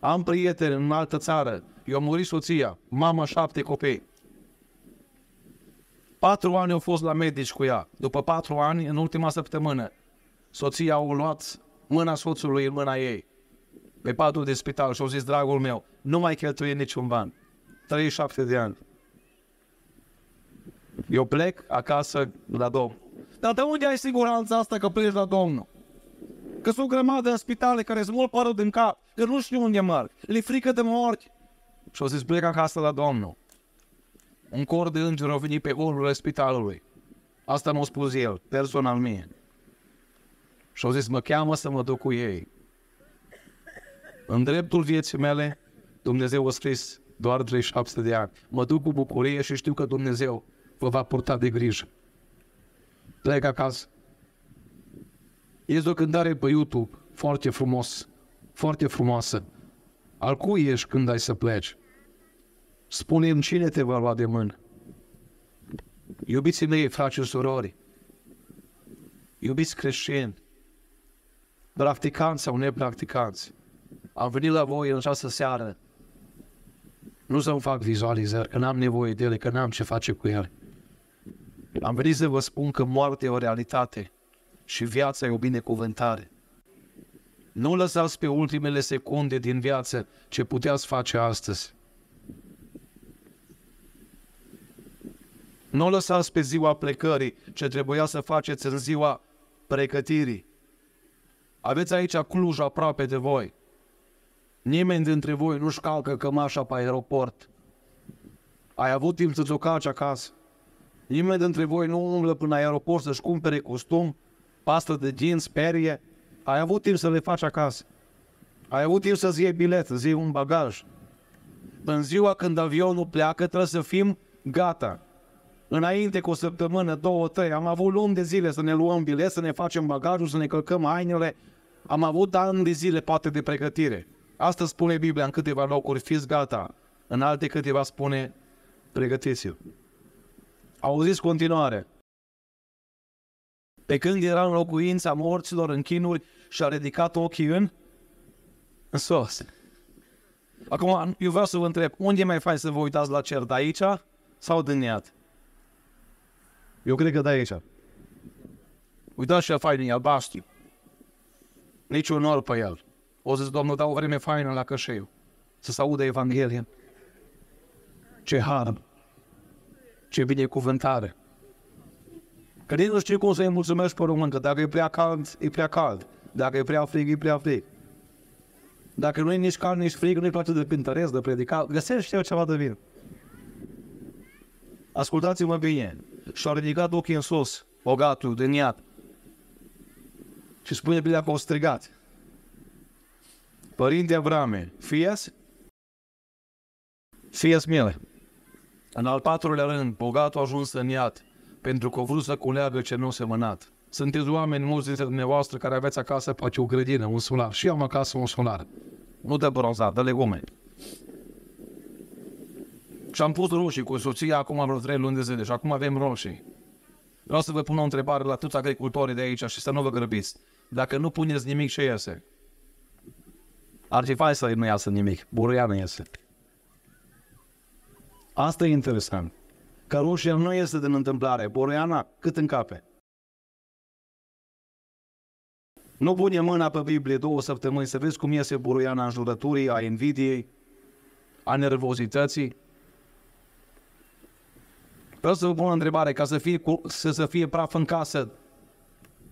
Am prieteni în altă țară, eu am murit soția, mama 7 copii. 4 ani au fost la medici cu ea. După 4 ani, în ultima săptămână, soția a luat mâna soțului în mâna ei, pe patul de spital și a zis: dragul meu, nu mai cheltuie niciun ban. 37 de ani. Eu plec acasă la Domnul. Dar de unde ai siguranța asta că pleci la Domnul? Că sunt o grămadă în spitale care sunt mult părut din cap, că nu știu unde merg, le frică de morți. Și au zis: plec acasă la Domnul. Un cor de îngeri a venit pe holurile spitalului. Asta m-a spus el, personal mie. Și au zis: mă cheamă să mă duc cu ei. În dreptul vieții mele, Dumnezeu a scris doar 37 de ani. Mă duc cu bucurie și știu că Dumnezeu vă va purta de grijă. Plec acasă. Este o cântare pe YouTube, foarte frumos, foarte frumoasă. Al cui ești când ai să pleci? Spune-mi cine te va lua de mână. Iubiții mei, frați și surori, iubiți creștini, practicanți sau nepracticanți, am venit la voi în această seară. Nu să-mi fac vizualizări, că n-am nevoie de ele, că n-am ce face cu ele. Am venit să vă spun că moartea e o realitate și viața e o binecuvântare. Nu lăsați pe ultimele secunde din viață ce puteați face astăzi. Nu lăsați pe ziua plecării ce trebuia să faceți în ziua pregătirii. Aveți aici Cluj aproape de voi. Nimeni dintre voi nu-și calcă cămașa pe aeroport. Ai avut timp să-ți o calci acasă. Nimeni dintre voi nu umblă până la aeroport să-și cumpere costum, pastă de jeans, perie. Ai avut timp să le faci acasă. Ai avut timp să-ți iei bilet, să-ți iei un bagaj. În ziua când avionul pleacă, trebuie să fim gata. Înainte cu o săptămână, două, trei, am avut luni de zile să ne luăm bilet, să ne facem bagajul, să ne călcăm hainele. Am avut ani de zile, poate, de pregătire. Asta spune Biblia în câteva locuri, fiți gata. În alte câteva spune, pregătiți-vă. Auziți continuare. Pe când era în locuința morților în chinuri și-a ridicat ochii în sus. Acum, eu vreau să vă întreb, unde e mai fain să vă uitați la cer? De aici sau din iad? Eu cred că de aici. Uitați ce fain e albastru. Nici un nor pe el. O zis, Domnul, dau o vreme faină la cășeu. Să se audă Evanghelia. Ce har! Ce binecuvântare! Că nici nu știu cum să-i mulțumesc pe român, că dacă e prea cald, e prea cald. Dacă e prea frig, e prea frig. Dacă nu e nici cald, nici frig, nu-i place de cântăresc, de predicat. Găsește ceva de bine. Ascultați-mă bine. Și-a ridicat ochii în sus, bogatul, din iad. Și spune Biblia că o strigat. Părinte Avraame, fie-ți mile. În al patrulea rând, bogatul a ajuns în iad, pentru că a vrut să culeagă ce nu semănat. Sunteți oameni mulți dintre dumneavoastră care aveți acasă poate o grădină, un solar. Și am acasă un solar. Nu de bronzat, de legume. Și am pus roșii cu soția acum vreo 3 luni de zile și acum avem roșii. Vreau să vă pun o întrebare la toți agricultorii de aici și să nu vă grăbiți. Dacă nu puneți nimic, ce iese? Ar fi fain să nu iasă nimic, buruia nu iese. Asta e interesant. Că roșia nu iese din întâmplare, buruiana cât încape. Nu pune mâna pe Biblie 2 săptămâni să vezi cum iese buruiana în jurăturii, a invidiei, a nervozității. Vreau să vă pun o întrebare, ca să fie praf în casă,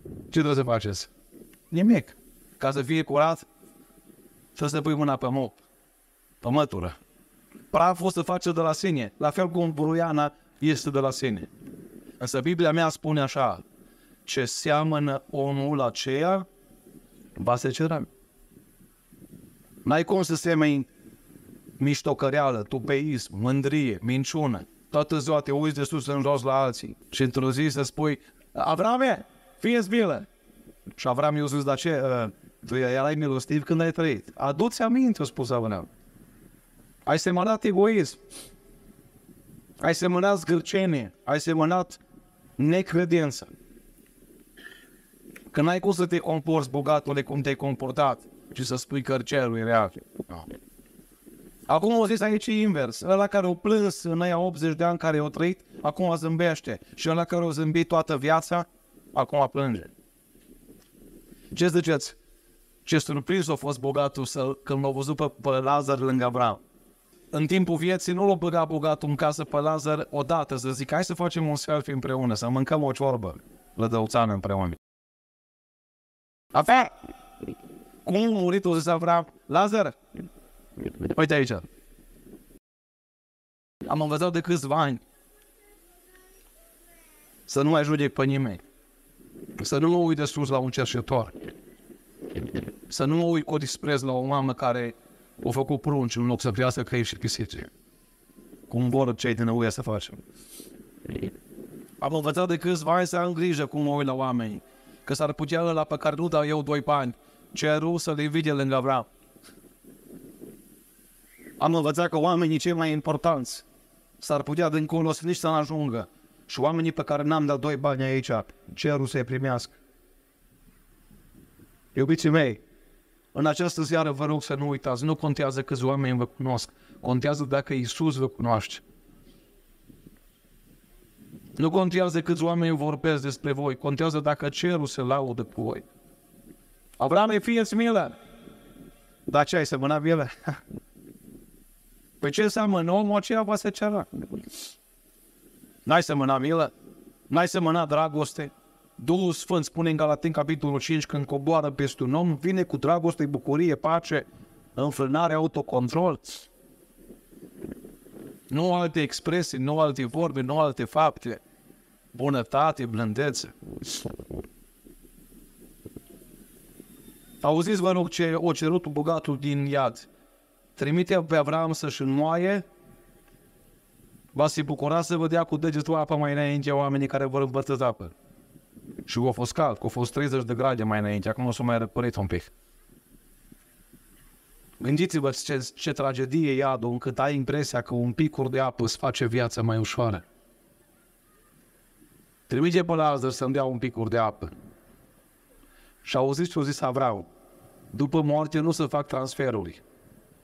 ce trebuie să faceți? Nimic. Ca să fie curat, trebuie să pui mâna pe mop, pe mătură. Praful se face de la sine, la fel cum buruiana este de la sine. Însă Biblia mea spune așa, ce seamănă omul aceea, va secera. N-ai cum să semeni miștocăreală, tupeism, mândrie, minciună. Toată ziua te uiți de sus în jos la alții și într-o zi să spui, Avraame, fie-ți milă. Și Avraam i-a zis, dar ce? Tu erai milostiv când ai trăit. Adu-ți aminte, a spus Avraam. Ai semănat egoism. Ai semănat zgârcenie. Ai semănat necredință. Că n-ai cum să te comporți, bogatule, cum te-ai comportat și să spui că cerul e real. Acum o zis aici invers, ăla care o plâns în aia 80 de ani care o trăit, acum o zâmbește. Și ăla care o zâmbit toată viața, acum o plânge. Ce ziceți? Ce surprins a fost bogatul când l-a văzut pe Lazar lângă Avraam. În timpul vieții nu l-a băgat bogatul în casă pe Lazar odată, să zic, hai să facem un selfie împreună, să mâncăm o ciorbă lădăuțană împreună. Afer! Cum a murit, o zis Avraam, Lazar! Uite aici. Am învățat de câțiva ani să nu mai judec pe nimeni. Să nu mă uit de sus la un cerșetor. Să nu mă uit cu dispreț la o mamă care a făcut prunci în loc să crească căi și pisici. Cum vor cei din UE să facem. Am învățat de câțiva ani să am grijă cum mă uit la oameni. Că s-ar putea ăla pe care nu dau eu 2 bani. Cerul să le vide lângă Avraam. Am învățat că oamenii cei mai importanți s-ar putea din colo să nici să n-ajungă. Și oamenii pe care n-am dat 2 bani aici, cerul să-i primească. Iubiții mei, în această seară vă rog să nu uitați, nu contează câți oameni vă cunosc, contează dacă Iisus vă cunoaște. Nu contează câți oameni vorbesc despre voi, contează dacă cerul se laudă cu voi. Avraame, fie-ți milă! Dar ce ai semănat milă? Păi ce seamănă omul, aceea va se ceară. N-ai semănat milă? N-ai semănat dragoste? Duhul Sfânt spune în Galateni, capitolul 5, când coboară peste un om, vine cu dragoste, bucurie, pace, înfrânare, autocontrol. Nu alte expresii, nu alte vorbe, nu alte fapte. Bunătate, blândețe. Auziți, vă rog, ce o cerut bogatul din iad. Trimite pe Avraam să-și înmoaie, va se bucura să vă dea cu degetul apă mai înainte oamenii care vor îmbătăți apă. Și a fost cald, că a fost 30 de grade mai înainte, acum o să mai răpărit un pic. Gândiți-vă ce tragedie e iadul, încât ai impresia că un picur de apă îți face viața mai ușoară. Trimite pe Lazar să-mi dea un picur de apă. Și auziți ce-o zis Avraam, după moarte nu se fac transferuri.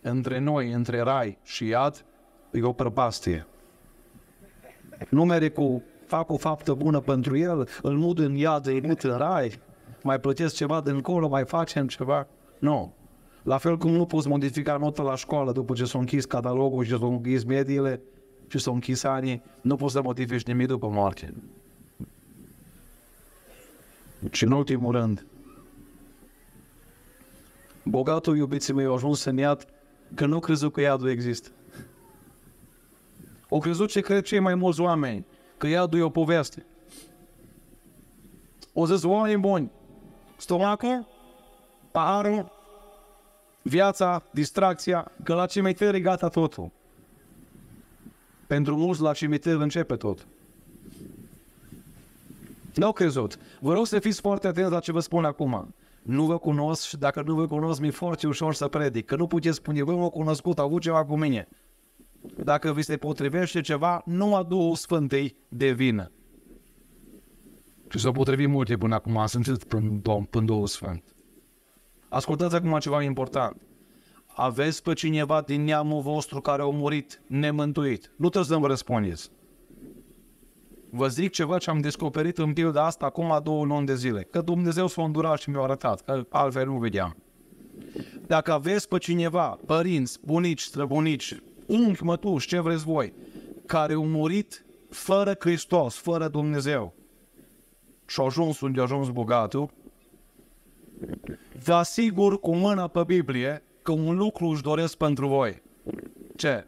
Între noi, între rai și iad, e o prăpastie. Numere cu fac o faptă bună pentru el, îl mut în iad, îl mut în rai, mai plătesc ceva de încolo, mai facem ceva. Nu. La fel cum nu poți modifica nota la școală după ce s-a închis catalogul și s-a închis mediile și s-a închis anii, nu poți să modifici nimic după moarte. Și în ultimul rând, bogatul, iubiții mei, a ajuns în iad că nu a crezut că iadul există. O crezut ce cred cei mai mulți oameni, că iadul e o poveste. O zis, oameni buni, stomacul, paharul, viața, distracția, că la cimitir e gata totul. Pentru mulți la cimitir începe tot. N-au crezut. Vă rog să fiți foarte atenți la ce vă spun acum. Nu vă cunosc și dacă nu vă cunosc, mi-e foarte ușor să predic. Că nu puteți spune, voi m-au cunoscut, au avut ceva cu mine. Dacă vi se potrivește ceva, numai Duhul Sfântei de vină. Și s-au potrivit multe până acum, am simțit până Duhul Sfânt. Ascultați acum ceva important. Aveți pe cineva din neamul vostru care a murit nemântuit. Nu trebuie să-mi răspundeți. Vă zic ceva ce am descoperit în pilda asta acum 2 luni de zile. Că Dumnezeu s-a îndurat și mi-a arătat, că altfel nu vedeam. Dacă aveți pe cineva, părinți, bunici, străbunici, unchi, mătuși, ce vreți voi, care au murit fără Hristos, fără Dumnezeu, și-au ajuns unde a ajuns bogatul, vă asigur cu mâna pe Biblie că un lucru își doresc pentru voi. Ce?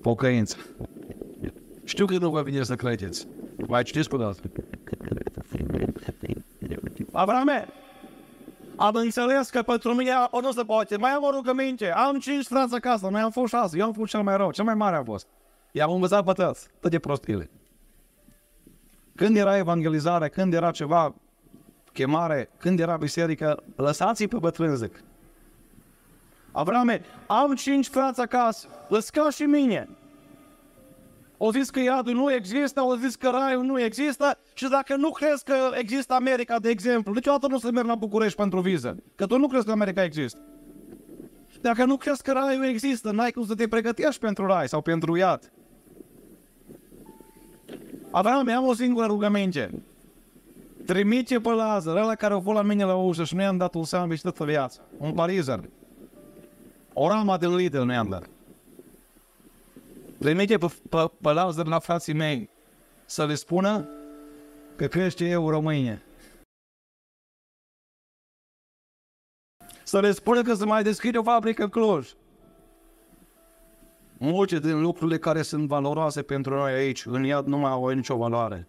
Pocăință. Știu că nu vă vine să credeți. Mai citiți cu dată. Avraame, am înțeles că pentru mine nu se poate. Mai am o rugăminte. Am 5 frați acasă. Noi am fost 6. Eu am fost cel mai rău. Cel mai mare am fost. I-am învățat pe toți. Toate prostiile. Când era evangelizare, când era ceva chemare, când era biserică, lăsați-i pe bătrân, zic. Avraame, am 5 frați acasă. Lăsați și mine. O zis că iadul nu există, o zis că raiul nu există și dacă nu crezi că există America, de exemplu, niciodată nu se merg la București pentru viză, că tu nu crezi că America există. Dacă nu crezi că raiul există, n-ai cum să te pregătești pentru rai sau pentru iad. Avraam, am o singură rugăminte. Trimite pe Lazar, ăla care a fost la mine la ușă și nu i-am dat un sandwich toată viața, un parizer, o rama de Lidl nu i-am dat. Trimite pe Lazar la frații mei să le spună că crește euro mâine. Să le spună că se mai deschide o fabrică în Cluj. Multe din lucrurile care sunt valoroase pentru noi aici, în iad nu mai au nicio valoare.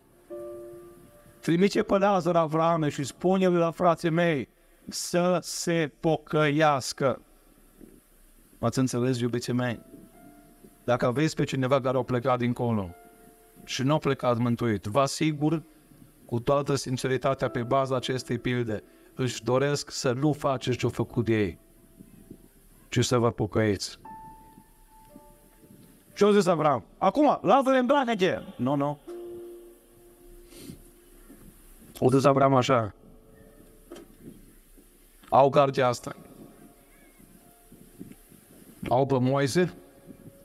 Trimite pe Lazar, Avraame, și spune-le la frații mei să se pocăiască. M-ați înțeles, iubiții mei? Dacă aveți pe cineva care a plecat dincolo și nu a plecat mântuit, vă asigur cu toată sinceritatea pe baza acestei pilde, își doresc să nu faceți ce-au făcut ei, ci să vă pocăiți. Ce-a zis Avraam? Acum, lasă-le în braneche! Nu, nu. O zis Avraam așa. Au cartea asta. Au pe Moise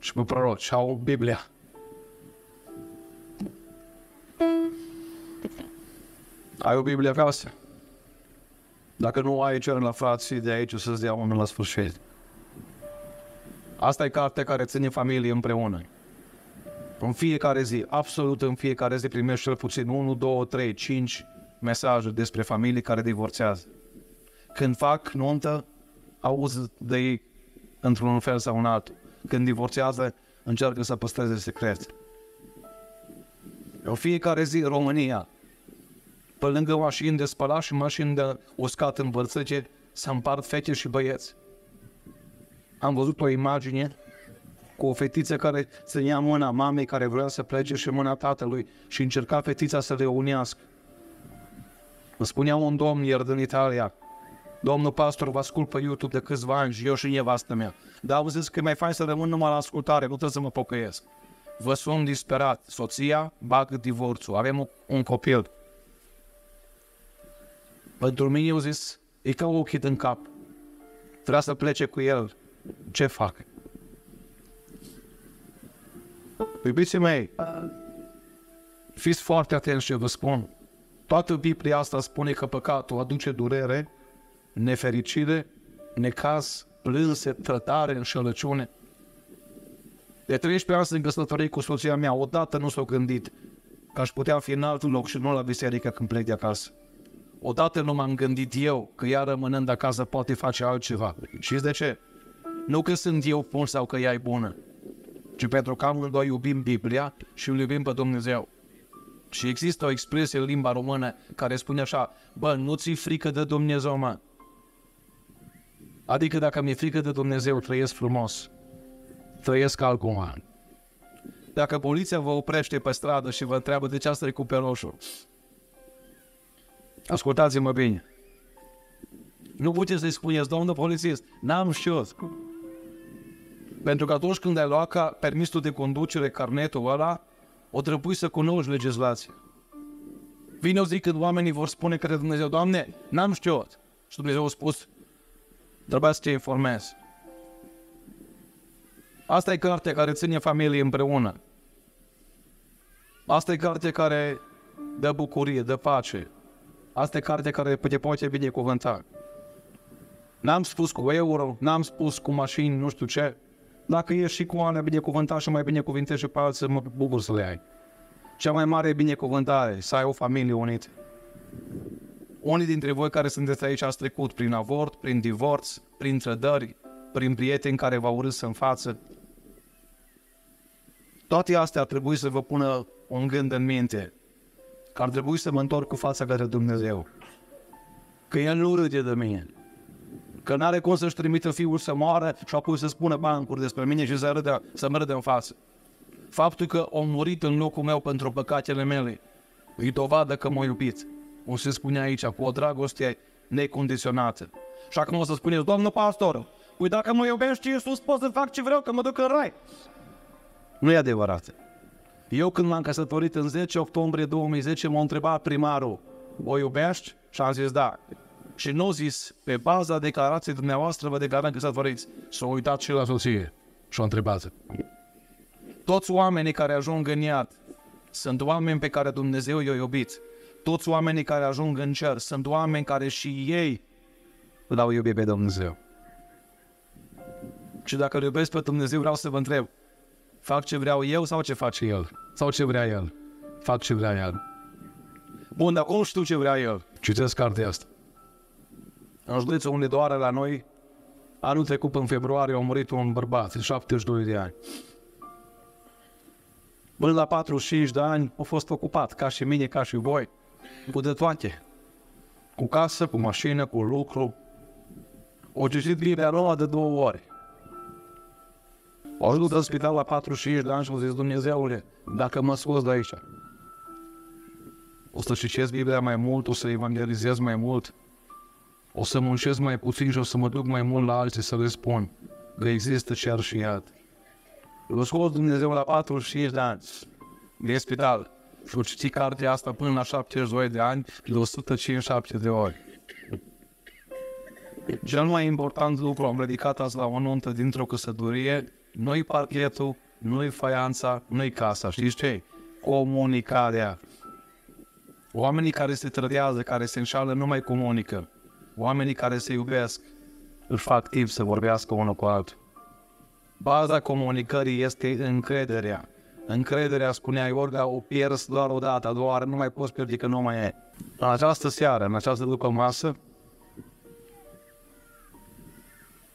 și pe proroci, au Biblia. Ai o Biblie acasă? Dacă nu ai, cere la frații de aici, o să-ți dea oameni la sfârșit. Asta e cartea care ține familie împreună. În fiecare zi, absolut în fiecare zi, primești cel puțin 1, 2, 3, 5 mesaje despre familii care divorțează. Când fac nuntă, auzi de ei într-un fel sau în altul. Când divorțează, încearcă să păstreze secret. În fiecare zi, în România, pe lângă mașini de spălat și mașini de uscat în bărțăge, se împart fete și băieți. Am văzut o imagine cu o fetiță care ținea mâna mamei care vrea să plece și mâna tatălui și încerca fetița să le unească. Îmi spunea un domn ieri din Italia: domnul pastor, vă ascult pe YouTube de câțiva ani și eu și nevastă mea, dar au zis că e mai fain să rămân numai la ascultare, nu trebuie să mă pocăiesc. Vă sunt disperat, soția bagă divorțul, avem un copil. Pentru mine, eu zis, e ca ochii din cap. Trebuie să plece cu el. Ce fac? Iubiții mei, fiți foarte atenți ce vă spun. Toată Biblia asta spune că păcatul aduce durere, nefericire, necaz, plânse, trădare, înșelăciune. De 13 ani sunt căsătorit cu soția mea. Odată nu s-o gândit că aș putea fi în altul loc și nu la biserică când plec de acasă. Odată nu m-am gândit eu că ea rămânând acasă poate face altceva. Știți de ce? Nu că sunt eu bun sau că ea e bună, ci pentru că amândoi iubim Biblia și îl iubim pe Dumnezeu. Și există o expresie în limba română care spune așa: bă, nu ți-i frică de Dumnezeu, mă. Adică dacă mi-e frică de Dumnezeu, trăiesc frumos, trăiesc altcumva. Dacă poliția vă oprește pe stradă și vă întreabă de ce ați trecut pe roșu, ascultați-mă bine. Nu puteți să-i spuneți: domnul polițist, n-am știut. Pentru că atunci când ai luat ca permisul de conducere, carnetul ăla, o trebuie să cunoști legislația. Vine o zi când oamenii vor spune către Dumnezeu: Doamne, n-am știut. Și Dumnezeu a spus: trebuia să te informezi. Asta e cartea care ține familie împreună. Asta e cartea care dă bucurie, dă pace. Asta e cartea care te poate binecuvânta. N-am spus cu euro, n-am spus cu mașini, nu știu ce. Dacă ești și cu oameni binecuvântat și mai binecuvintești și pe alții, mă bucur să le ai. Cea mai mare binecuvântare, să ai o familie unită. Unii dintre voi care sunteți aici ați trecut prin avort, prin divorț, prin trădări, prin prieteni care v-au urât în față. Toate astea ar trebui să vă pună un gând în minte. Că ar trebui să mă întorc cu fața către Dumnezeu. Că El nu râde de mine. Că n-are cum să-și trimită fiul să moară și apoi să spună bancuri despre mine și să-mi râdă în față. Faptul că a murit în locul meu pentru păcatele mele îi dovadă că m-a iubit. O să spune aici cu o dragoste necondiționată. Și acum o să spuneți: doamnă pastor, uite, dacă mă iubești Iisus, pot să fac ce vreau, că mă duc în rai. Nu e adevărat. Eu când m-am căsătorit în 10 octombrie 2010, m-a întrebat primarul: o iubești? Și am zis da. Și nu zis, pe baza declarației dumneavoastră vă declarăm căsătoriți. S-a uitat și la soție și a întrebat. Toți oamenii care ajung în iad sunt oameni pe care Dumnezeu i-a iubit. Toți oamenii care ajung în cer sunt oameni care și ei l-au iubit pe Dumnezeu. Și dacă îl iubesc pe Dumnezeu, vreau să vă întreb: fac ce vreau eu sau ce face El? Sau ce vrea El? Fac ce vrea El. Bun, dar cum știu ce vrea El? Citesc cartea asta. În județul unde doară la noi, anul trecut în februarie a murit un bărbat, 72 de ani. Până la 45 de ani a fost ocupat, ca și mine, ca și voi, cu de toate. Cu casă, cu mașină, cu lucru. O citit Biblia nouă de două ori. O ajuns în spital la 45 de ani și a zis: Dumnezeule, dacă mă scoți de aici, o să citesc Biblia mai mult, o să evangelizez mai mult, o să muncesc mai puțin și o să mă duc mai mult la alții să le spun că există cer și iad. L-a scos Dumnezeu la 45 de ani de spital și-a citit cartea asta până la 72 de ani de 157 de ori. Cel mai important lucru am predicat azi la o nuntă dintr-o căsătorie: nu-i parchetul, nu-i faianța, nu-i casa. Știți ce? Comunicarea. Oamenii care se trădează, care se înșală, nu mai comunică. Oamenii care se iubesc își fac timp să vorbească unul cu altul. Baza comunicării este încrederea. Încrederea, spunea Iorga, o pierzi doar o dată, a doua oară nu mai poți pierde că nu mai e. În această seară, în această după masă,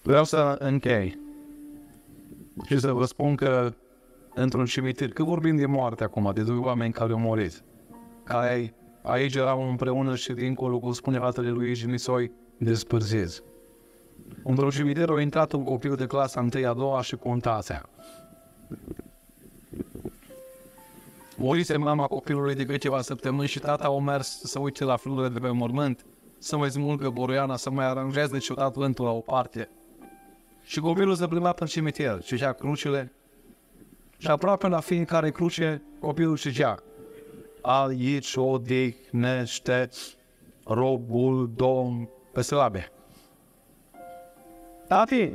vreau să închei și să vă spun că într-un cimitir, că vorbim de moarte acum, de doi oameni care au murit, care aici erau împreună și dincolo, cum spune fratele lui Igi Nisoi, despărțiți. Într-un cimitir a intrat un copil de clasa 1-a, a 2-a și cu tatea. Moise mama copilului de câteva săptămâni și tata au mers să uite la florile de pe mormânt, să mai smulgă boroiana, să mai aranjeze ciudat vântul la o parte. Și copilul se plimba în cimitir, cegea crucile și aproape la fiecare cruce copilul cegea: aici odihnește robul Domn pe slabe. Tati,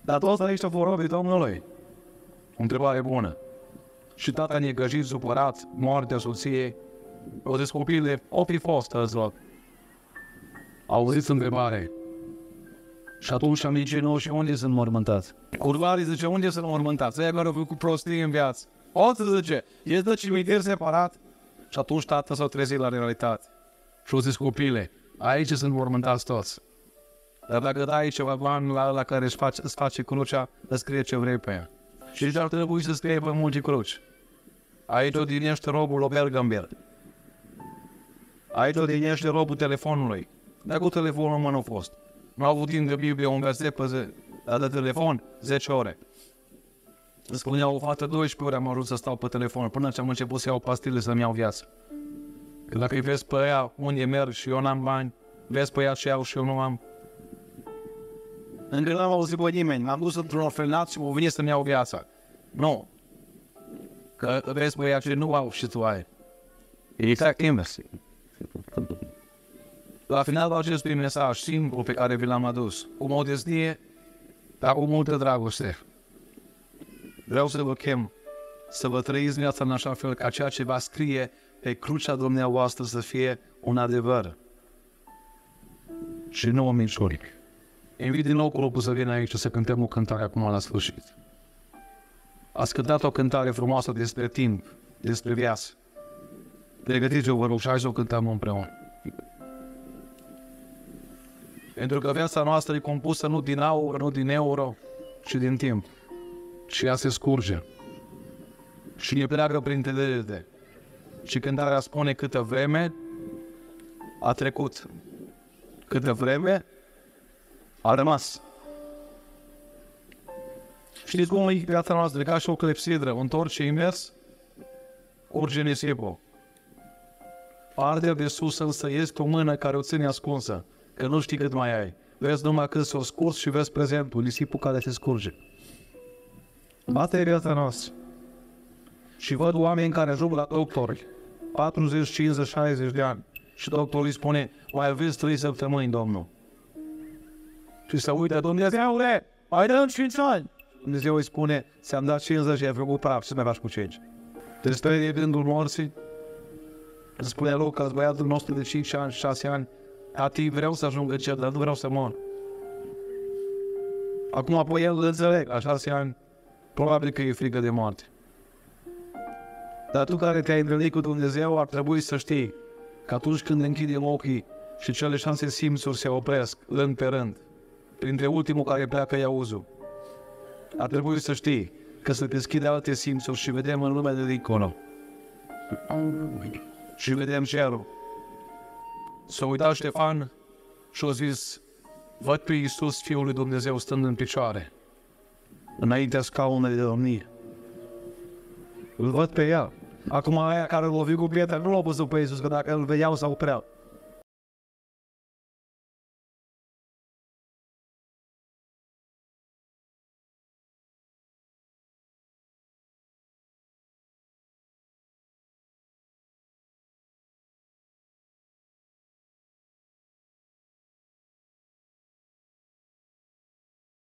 dar toți aici au fost robii Domnului? O întrebare bună. Și tata negăjit, supărat, moartea soției, o zis: copile, o fi fost ăzlă. Au zis întrebare. Și atunci amicii noștri, unde sunt mormântați? Curvarii zice, unde sunt mormântați? Aia care au făcut prostii în viață. O să zice, este cimitir separat. Și atunci tata s-a trezit la realitate. Și au zis: copile, aici sunt mormântați toți. Dar dacă dai ceva bani la ăla care îți face crucea, îți scrie ce vrei pe ea. Și nici ar trebui să scrie pe multe cruci. Aici odinește robul Obergambel. Aici odinește robul telefonului. Dar cu telefonul mă nu fost. Nu au avut timp de Biblie, un verset pe zi, dar de telefon, 10 ore. Îmi spunea o fată, 12 ore am ajuns să stau pe telefon, până ce am început să iau pastile să-mi iau viață. Că dacă îi vezi pe ea unde merg și eu n-am bani, vezi pe ea ce iau și eu nu am. Încă n-am auzit pe nimeni, m-am dus într-un orfenat și m-a venit să-mi iau viața. Nu. Că vezi pe ea ce nu au și tu ai. Exact invers. La finalul acestui mesaj simplu pe care vi l-am adus, cu modestie, dar cu multă dragoste, vreau să vă chem să vă trăiți viața în așa fel ca ceea ce va scrie pe crucea dumneavoastră să fie un adevăr și nu o minciună. Invit din nou grupul să vină aici să cântăm o cântare acum la sfârșit. Ați cântat o cântare frumoasă despre timp, despre viață. Pregătiți-o, vă rog, și hai să o cântăm împreună. Pentru că viața noastră e compusă nu din aur, nu din euro, ci din timp. Și ea se scurge. Și ne pleacă printre degete. Și cântarea spune: câtă vreme a trecut, câtă vreme a rămas. Știți cum e viața noastră? Ca și o clepsidră. Întorci invers, urge nisipul. Partea de sus însă este o mână care o ține ascunsă, că nu știi cât mai ai. Vezi numai cât s-o scurs și vezi prezentul, nisipul care se scurge. Asta e viața noastră. Și văd oameni care ajung la doctori, 40, 50, 60 de ani. Și doctorul îi spune: mai aveți 3 săptămâni, domnul. Și se uită: Dumnezeule, mai dăm 5 ani. Dumnezeu îi spune: ți-am dat 50 și ai făcut praf, ce mai faci cu 5? Te sperie rândul morții? Îți spune loc că băiatul nostru de 5 ani, 6 ani, tati, vreau să ajung în cer, dar nu vreau să mor. Acum apoi el înțeleg, la 6 ani, probabil că e frică de moarte. Dar tu care te-ai întâlnit cu Dumnezeu ar trebui să știi că atunci când închidem ochii și cele 6 simțuri se opresc rând pe rând, printre ultimul care pleacă e auzul. Ar trebui să știi că se deschide alte simțuri și vedem în lumea de dincolo. Și vedem cerul. S-a uitat Stefan și a zis: văd pe Iisus, Fiul lui Dumnezeu, stând în picioare, înaintea scaunului de domnie. Îl văd pe el. Acum aia care l-a lovit cu pietre nu l-a văzut pe Iisus, că dacă îl vedeau s-a opreau.